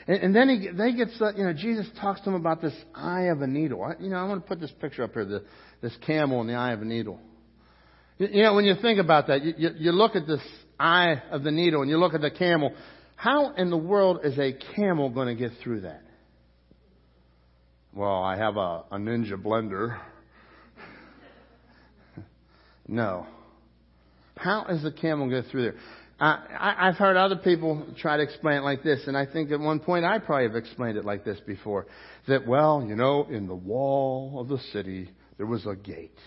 And then they get, Jesus talks to him about this eye of a needle. I want to put this picture up here, this camel and the eye of a needle. When you think about that, you look at this eye of the needle and you look at the camel. How in the world is a camel going to get through that? Well, I have a ninja blender. No. How is the camel going to get through there? I've heard other people try to explain it like this, and I think at one point I probably have explained it like this before. That, in the wall of the city, there was a gate.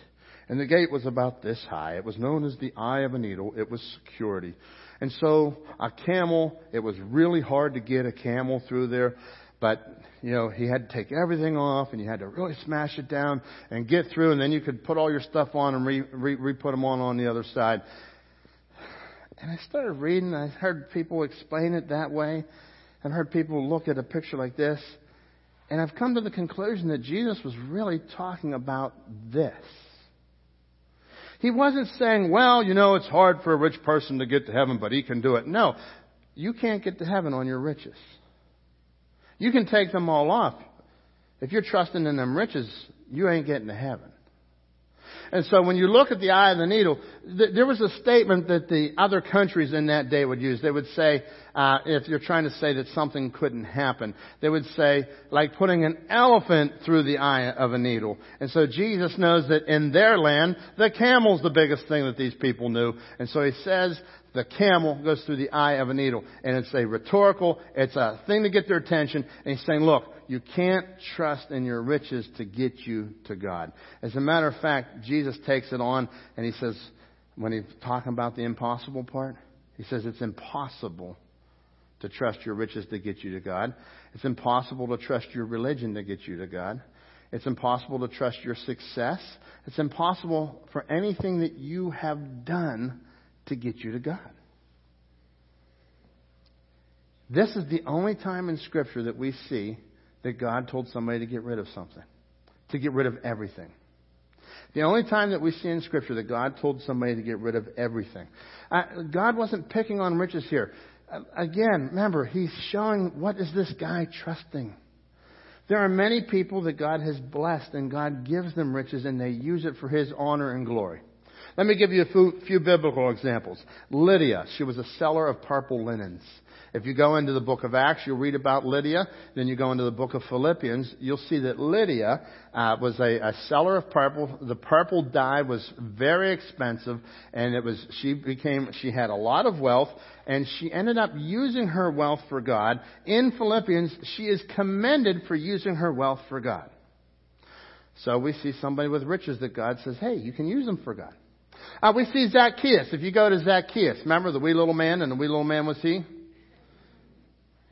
And the gate was about this high. It was known as the eye of a needle. It was security. And so a camel, it was really hard to get a camel through there. But, he had to take everything off, and you had to really smash it down and get through, and then you could put all your stuff on and re-put them on the other side. And I started reading. I heard people explain it that way. I've heard people look at a picture like this. And I've come to the conclusion that Jesus was really talking about this. He wasn't saying, it's hard for a rich person to get to heaven, but he can do it. No, you can't get to heaven on your riches. You can take them all off. If you're trusting in them riches, you ain't getting to heaven. And so when you look at the eye of the needle, there was a statement that the other countries in that day would use. They would say, if you're trying to say that something couldn't happen, they would say, like putting an elephant through the eye of a needle. And so Jesus knows that in their land, the camel's the biggest thing that these people knew. And so he says, the camel goes through the eye of a needle. And it's a rhetorical, it's a thing to get their attention. And he's saying, look, you can't trust in your riches to get you to God. As a matter of fact, Jesus takes it on and he says, when he's talking about the impossible part, he says it's impossible to trust your riches to get you to God. It's impossible to trust your religion to get you to God. It's impossible to trust your success. It's impossible for anything that you have done to get you to God. This is the only time in Scripture that we see that God told somebody to get rid of something, to get rid of everything. The only time that we see in Scripture that God told somebody to get rid of everything. God wasn't picking on riches here. Again, remember, he's showing what is this guy trusting. There are many people that God has blessed, and God gives them riches, and they use it for his honor and glory. Let me give you a few biblical examples. Lydia, she was a seller of purple linens. If you go into the book of Acts, you'll read about Lydia. Then you go into the book of Philippians, you'll see that Lydia was a seller of purple. The purple dye was very expensive, and she had a lot of wealth, and she ended up using her wealth for God. In Philippians, she is commended for using her wealth for God. So we see somebody with riches that God says, hey, you can use them for God. We see Zacchaeus. If you go to Zacchaeus, remember the wee little man, and the wee little man was he?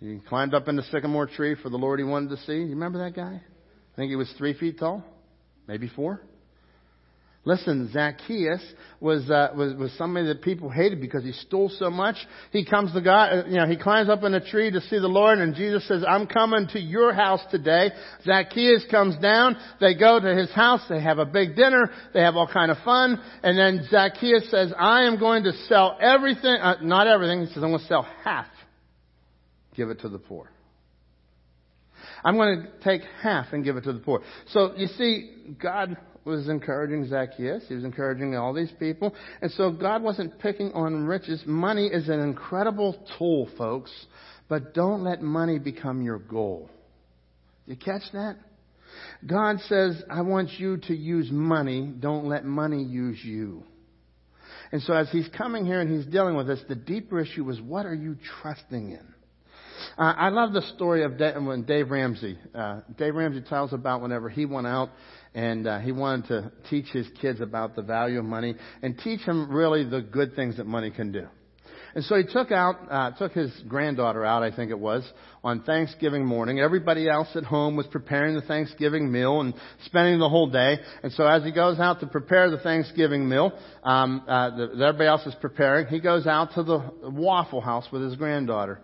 He climbed up in the sycamore tree for the Lord he wanted to see. You remember that guy? I think he was 3 feet tall, maybe 4. Listen, Zacchaeus was somebody that people hated because he stole so much. He comes to God, he climbs up in a tree to see the Lord, and Jesus says, I'm coming to your house today. Zacchaeus comes down. They go to his house. They have a big dinner. They have all kind of fun. And then Zacchaeus says, I am going to sell everything. Not everything. He says, I'm going to sell half. Give it to the poor. I'm going to take half and give it to the poor. So you see, God was encouraging Zacchaeus. He was encouraging all these people. And so God wasn't picking on riches. Money is an incredible tool, folks. But don't let money become your goal. You catch that? God says, I want you to use money. Don't let money use you. And so as he's coming here and he's dealing with this, the deeper issue is, what are you trusting in? I love the story of when Dave Ramsey. Dave Ramsey tells about whenever he went out and he wanted to teach his kids about the value of money and teach them really the good things that money can do. And so he took his granddaughter out, I think it was, on Thanksgiving morning. Everybody else at home was preparing the Thanksgiving meal and spending the whole day. And so as he goes out to prepare the Thanksgiving meal, everybody else is preparing. He goes out to the Waffle House with his granddaughter.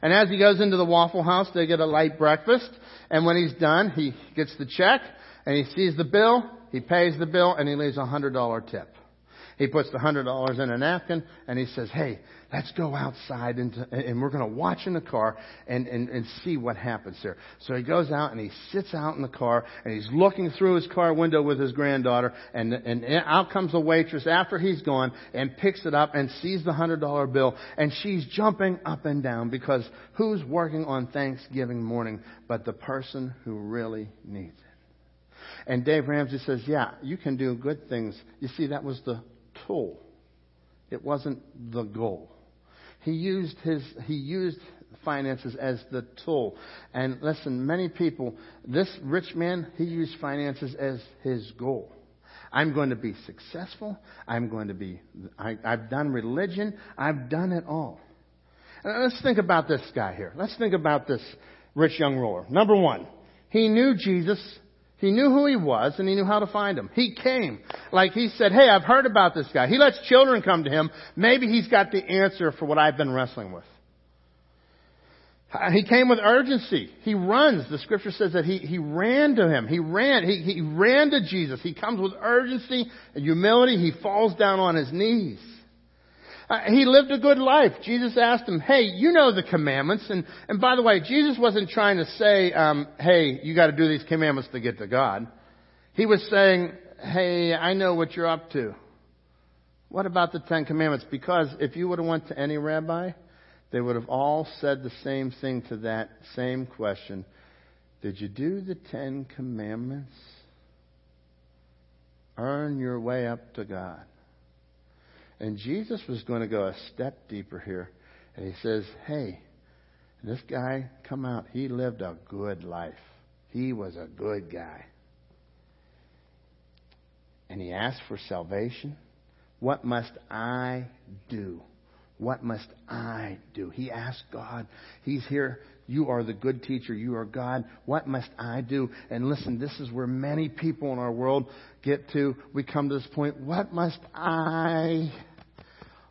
And as he goes into the Waffle House, they get a light breakfast. And when he's done, he gets the check and he sees the bill. He pays the bill and he leaves $100 tip. He puts the $100 in a napkin and he says, hey, let's go outside and we're going to watch in the car and see what happens here. So he goes out and he sits out in the car and he's looking through his car window with his granddaughter and out comes the waitress after he's gone and picks it up and sees the $100 bill and she's jumping up and down because who's working on Thanksgiving morning but the person who really needs it? And Dave Ramsey says, yeah, you can do good things. You see, that was the tool. It wasn't the goal. He used finances as the tool. And listen, many people, this rich man, he used finances as his goal. I'm going to be successful. I've done religion. I've done it all. And let's think about this guy here. Let's think about this rich young ruler. Number one, he knew Jesus. He knew who he was, and he knew how to find him. He came. Like he said, hey, I've heard about this guy. He lets children come to him. Maybe he's got the answer for what I've been wrestling with. He came with urgency. He runs. The scripture says that he ran to him. He ran to Jesus. He comes with urgency and humility. He falls down on his knees. He lived a good life. Jesus asked him, hey, you know the commandments. And by the way, Jesus wasn't trying to say, hey, you got to do these commandments to get to God. He was saying, hey, I know what you're up to. What about the 10 Commandments? Because if you would have went to any rabbi, they would have all said the same thing to that same question. Did you do the 10 Commandments? Earn your way up to God. And Jesus was going to go a step deeper here. And he says, hey, this guy, come out. He lived a good life. He was a good guy. And he asked for salvation. What must I do? What must I do? He asked God. He's here. You are the good teacher. You are God. What must I do? And listen, this is where many people in our world get to. We come to this point. What must I?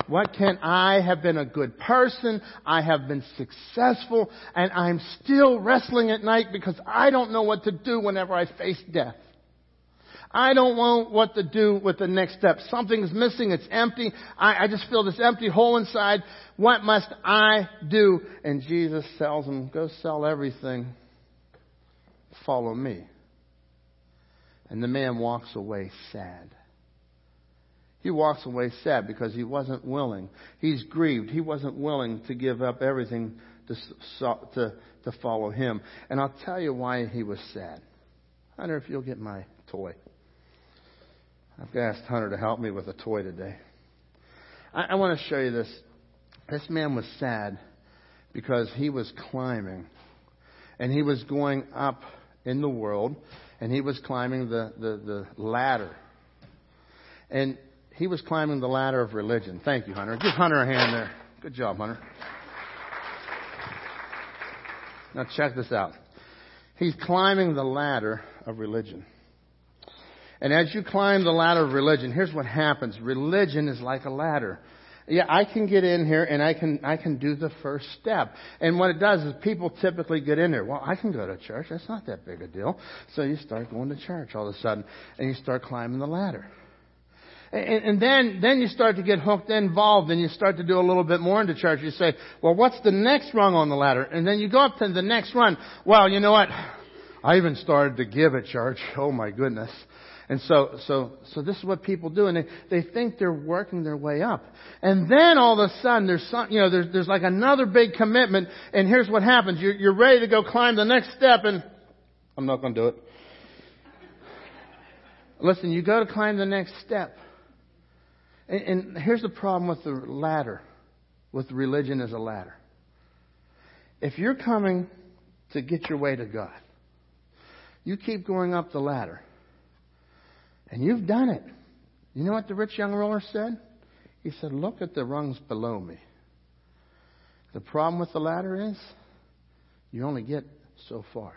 What can I have been a good person? I have been successful. And I'm still wrestling at night because I don't know what to do whenever I face death. I don't know what to do with the next step. Something's missing. It's empty. I just feel this empty hole inside. What must I do? And Jesus tells him, go sell everything. Follow me. And the man walks away sad. He walks away sad because he wasn't willing. He's grieved. He wasn't willing to give up everything to follow him. And I'll tell you why he was sad. I wonder if you'll get my toy. I've asked Hunter to help me with a toy today. I want to show you this. This man was sad because he was climbing. And he was going up in the world. And he was climbing the ladder. And he was climbing the ladder of religion. Thank you, Hunter. Give Hunter a hand there. Good job, Hunter. Now check this out. He's climbing the ladder of religion. And as you climb the ladder of religion, here's what happens. Religion is like a ladder. Yeah, I can get in here and I can do the first step. And what it does is people typically get in there. Well, I can go to church. That's not that big a deal. So you start going to church all of a sudden and you start climbing the ladder. And then you start to get hooked, involved, and you start to do a little bit more into church. You say, well, what's the next rung on the ladder? And then you go up to the next rung. Well, you know what? I even started to give at church. Oh, my goodness. And so this is what people do, and they think they're working their way up. And then all of a sudden there's like another big commitment, and here's what happens. You're ready to go climb the next step, and I'm not going to do it. Listen, you go to climb the next step. And here's the problem with the ladder, with religion as a ladder. If you're coming to get your way to God, you keep going up the ladder. And you've done it. You know what the rich young ruler said? He said, look at the rungs below me. The problem with the latter is you only get so far.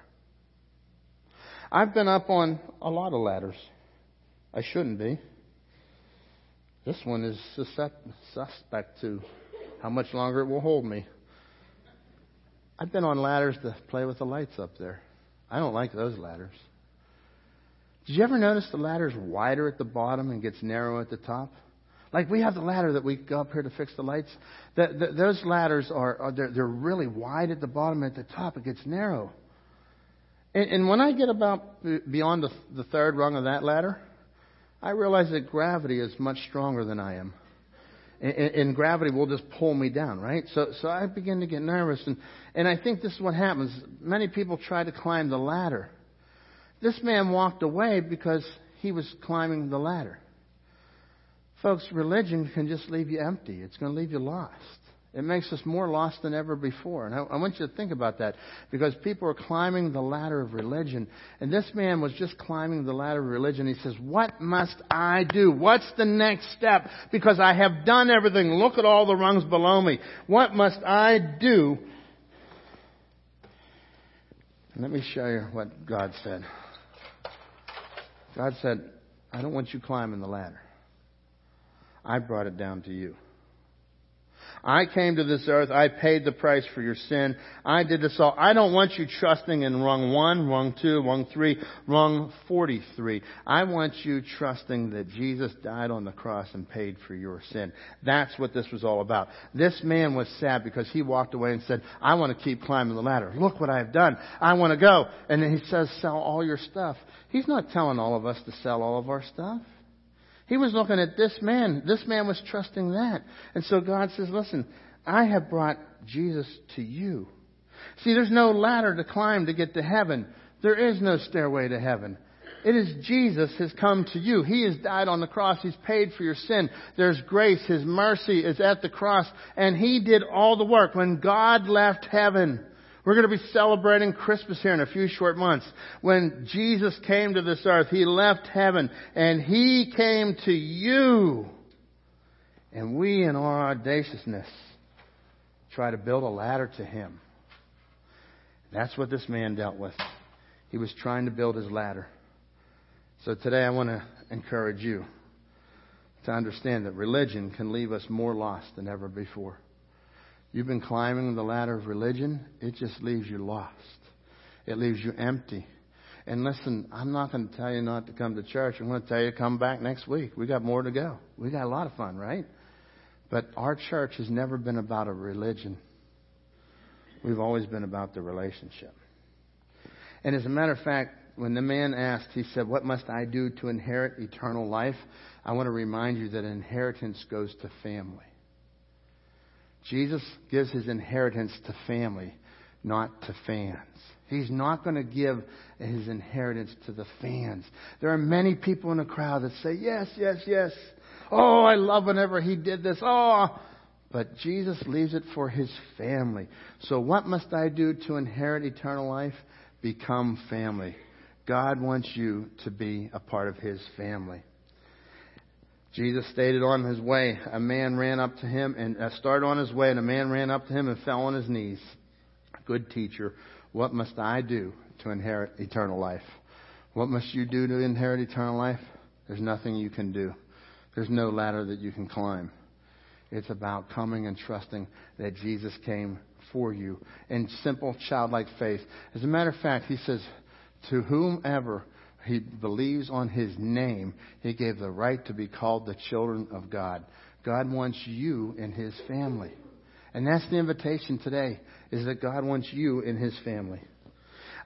I've been up on a lot of ladders. I shouldn't be. This one is suspect to how much longer it will hold me. I've been on ladders to play with the lights up there. I don't like those ladders. Did you ever notice the ladder's wider at the bottom and gets narrow at the top? Like we have the ladder that we go up here to fix the lights. Those ladders they're really wide at the bottom, and at the top it gets narrow. And when I get about beyond the third rung of that ladder, I realize that gravity is much stronger than I am. And gravity will just pull me down, right? So I begin to get nervous. And I think this is what happens. Many people try to climb the ladder. This man walked away because he was climbing the ladder. Folks, religion can just leave you empty. It's going to leave you lost. It makes us more lost than ever before. And I want you to think about that, because people are climbing the ladder of religion. And this man was just climbing the ladder of religion. He says, what must I do? What's the next step? Because I have done everything. Look at all the rungs below me. What must I do? And let me show you what God said. God said, I don't want you climbing the ladder. I brought it down to you. I came to this earth. I paid the price for your sin. I did this all. I don't want you trusting in rung 1, rung 2, rung 3, rung 43. I want you trusting that Jesus died on the cross and paid for your sin. That's what this was all about. This man was sad because he walked away and said, I want to keep climbing the ladder. Look what I've done. I want to go. And then he says, sell all your stuff. He's not telling all of us to sell all of our stuff. He was looking at this man. This man was trusting that. And so God says, listen, I have brought Jesus to you. See, there's no ladder to climb to get to heaven. There is no stairway to heaven. It is Jesus has come to you. He has died on the cross. He's paid for your sin. There's grace. His mercy is at the cross. And He did all the work. When God left heaven, we're going to be celebrating Christmas here in a few short months. When Jesus came to this earth, He left heaven and He came to you. And we, in our audaciousness, try to build a ladder to Him. That's what this man dealt with. He was trying to build his ladder. So today I want to encourage you to understand that religion can leave us more lost than ever before. You've been climbing the ladder of religion. It just leaves you lost. It leaves you empty. And listen, I'm not going to tell you not to come to church. I'm going to tell you to come back next week. We got more to go. We got a lot of fun, right? But our church has never been about a religion. We've always been about the relationship. And as a matter of fact, when the man asked, he said, what must I do to inherit eternal life? I want to remind you that inheritance goes to family. Jesus gives His inheritance to family, not to fans. He's not going to give His inheritance to the fans. There are many people in the crowd that say, yes, yes, yes. Oh, I love whenever He did this. Oh, but Jesus leaves it for His family. So what must I do to inherit eternal life? Become family. God wants you to be a part of His family. Jesus stated on His way, a man ran up to Him and started on His way, and a man ran up to Him and fell on his knees. Good teacher, what must I do to inherit eternal life? What must you do to inherit eternal life? There's nothing you can do. There's no ladder that you can climb. It's about coming and trusting that Jesus came for you in simple childlike faith. As a matter of fact, He says, to whomever He believes on His name, He gave the right to be called the children of God. God wants you in His family. And that's the invitation today, is that God wants you in His family.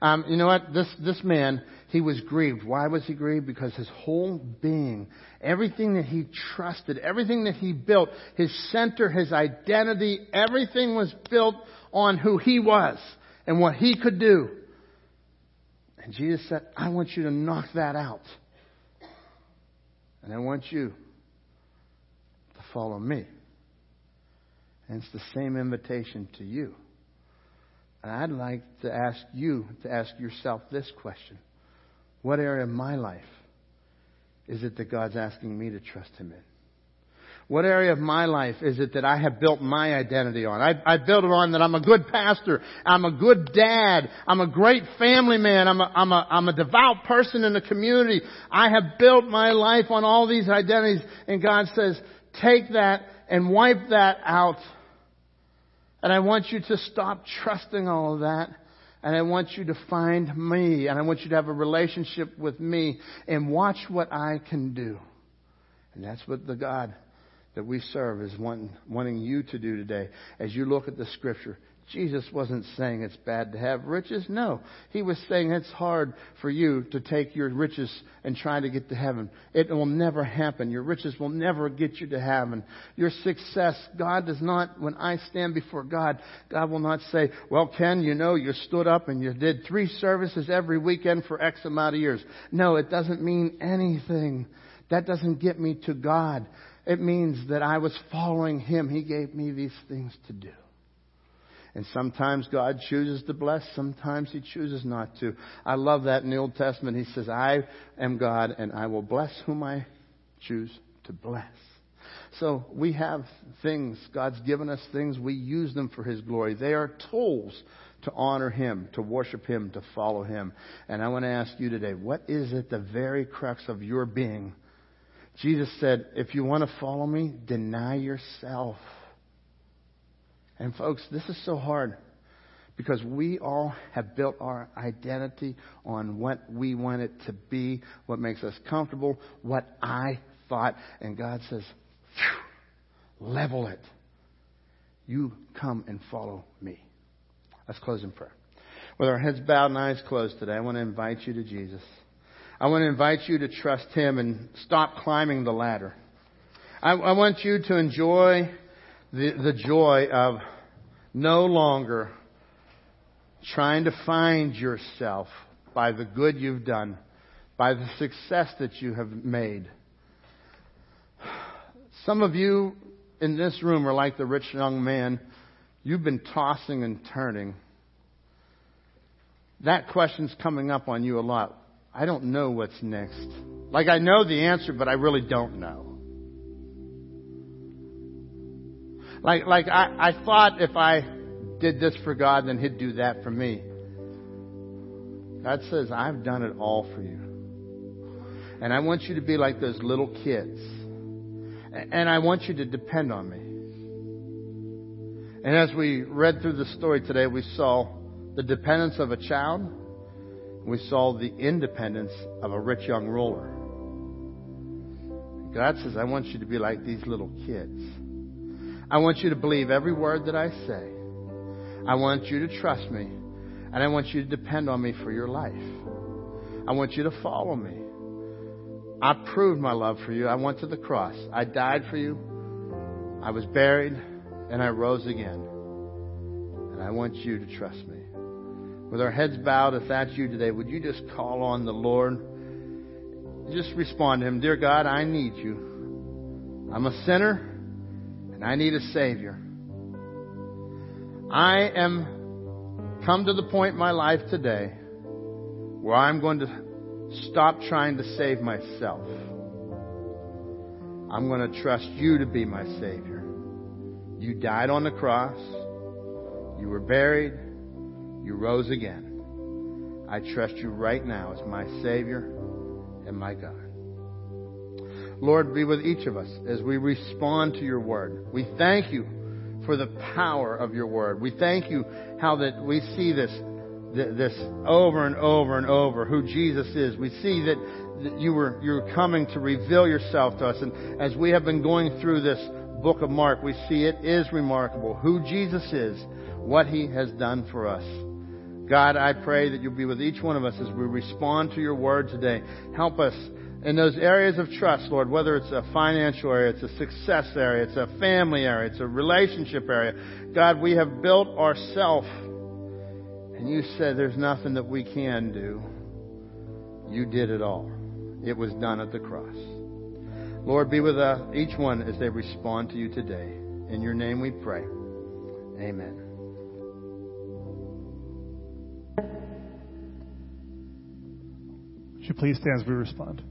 You know what? This man, he was grieved. Why was he grieved? Because his whole being, everything that he trusted, everything that he built, his center, his identity, everything was built on who he was and what he could do. And Jesus said, I want you to knock that out. And I want you to follow me. And it's the same invitation to you. And I'd like to ask you to ask yourself this question. What area of my life is it that God's asking me to trust Him in? What area of my life is it that I have built my identity on? I built it on that I'm a good pastor, I'm a good dad, I'm a great family man, I'm a devout person in the community. I have built my life on all these identities, and God says, take that and wipe that out. And I want you to stop trusting all of that. And I want you to find me. And I want you to have a relationship with me. And watch what I can do. And that's what the God that we serve is wanting you to do today. As you look at the Scripture, Jesus wasn't saying it's bad to have riches. No. He was saying it's hard for you to take your riches and try to get to heaven. It will never happen. Your riches will never get you to heaven. Your success, God does not, when I stand before God, God will not say, well, Ken, you know, you stood up and you did 3 services every weekend for X amount of years. No, it doesn't mean anything. That doesn't get me to God. It means that I was following Him. He gave me these things to do. And sometimes God chooses to bless. Sometimes He chooses not to. I love that in the Old Testament. He says, I am God and I will bless whom I choose to bless. So we have things. God's given us things. We use them for His glory. They are tools to honor Him, to worship Him, to follow Him. And I want to ask you today, what is at the very crux of your being? Jesus said, if you want to follow me, deny yourself. And folks, this is so hard because we all have built our identity on what we want it to be, what makes us comfortable, what I thought. And God says, level it. You come and follow me. Let's close in prayer. With our heads bowed and eyes closed today, I want to invite you to Jesus. I want to invite you to trust Him and stop climbing the ladder. I want you to enjoy the joy of no longer trying to find yourself by the good you've done, by the success that you have made. Some of you in this room are like the rich young man. You've been tossing and turning. That question's coming up on you a lot. I don't know what's next. Like, I know the answer, but I really don't know. I thought if I did this for God, then He'd do that for me. God says, I've done it all for you. And I want you to be like those little kids. And I want you to depend on me. And as we read through the story today, we saw the dependence of a child. We saw the independence of a rich young ruler. God says, I want you to be like these little kids. I want you to believe every word that I say. I want you to trust me. And I want you to depend on me for your life. I want you to follow me. I proved my love for you. I went to the cross. I died for you. I was buried. And I rose again. And I want you to trust me. With our heads bowed, if that's you today, would you just call on the Lord? Just respond to Him. Dear God, I need you. I'm a sinner. I need a Savior. I am come to the point in my life today where I'm going to stop trying to save myself. I'm going to trust you to be my Savior. You died on the cross. You were buried. You rose again. I trust you right now as my Savior and my God. Lord, be with each of us as we respond to your word. We thank you for the power of your word. We thank you how that we see this over and over and over, who Jesus is. We see that you're coming to reveal yourself to us. And as we have been going through this book of Mark, we see it is remarkable who Jesus is, what he has done for us. God, I pray that you'll be with each one of us as we respond to your word today. Help us in those areas of trust, Lord, whether it's a financial area, it's a success area, it's a family area, it's a relationship area. God, we have built ourselves, and you said there's nothing that we can do. You did it all. It was done at the cross. Lord, be with each one as they respond to you today. In your name we pray. Amen. Would you please stand as we respond?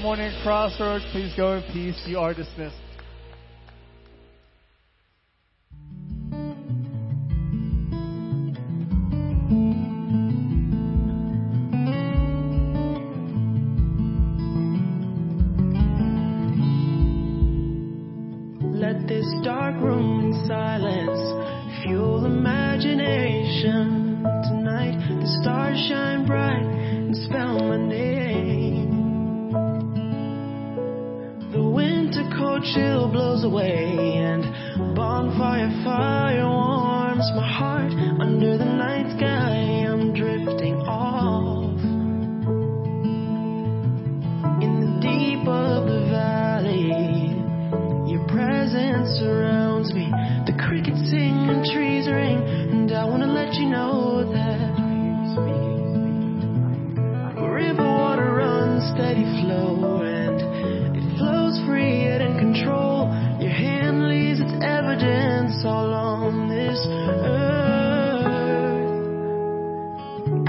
morning at Crossroads. Please go in peace. You are dismissed. Let this dark room in silence fuel imagination. Tonight the stars shine bright and spell my name. The winter cold chill blows away and bonfire fire warms my heart. Under the night sky I'm drifting off. In the deep of the valley, your presence surrounds me. The crickets sing and trees ring, and I want to let you know that steady flow, and it flows free and in control. Your hand leaves its evidence all on this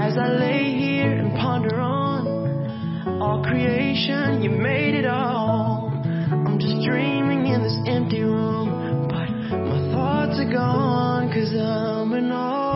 earth. As I lay here and ponder on all creation, you made it all. I'm just dreaming in this empty room, but my thoughts are gone, 'cause I'm in awe.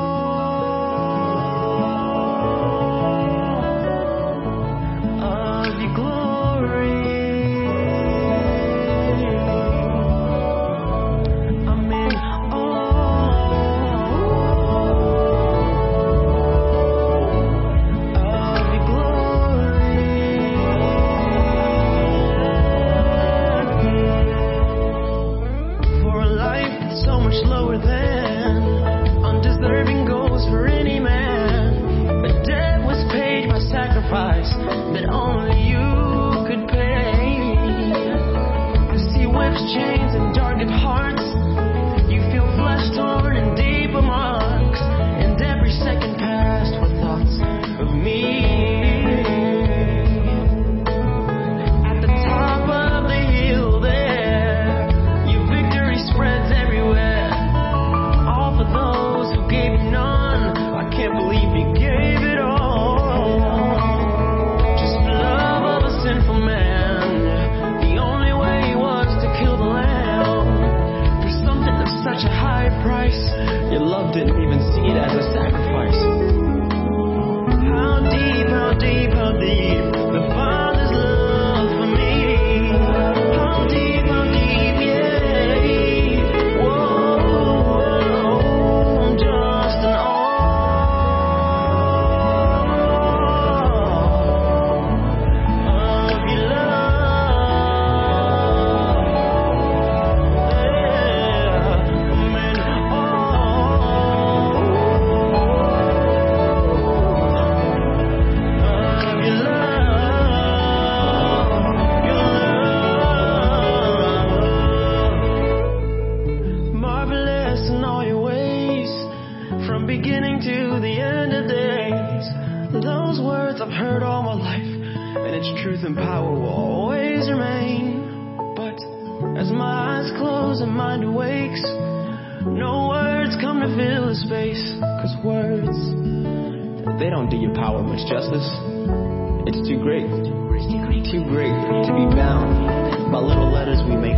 It's too great to be bound by little letters we make.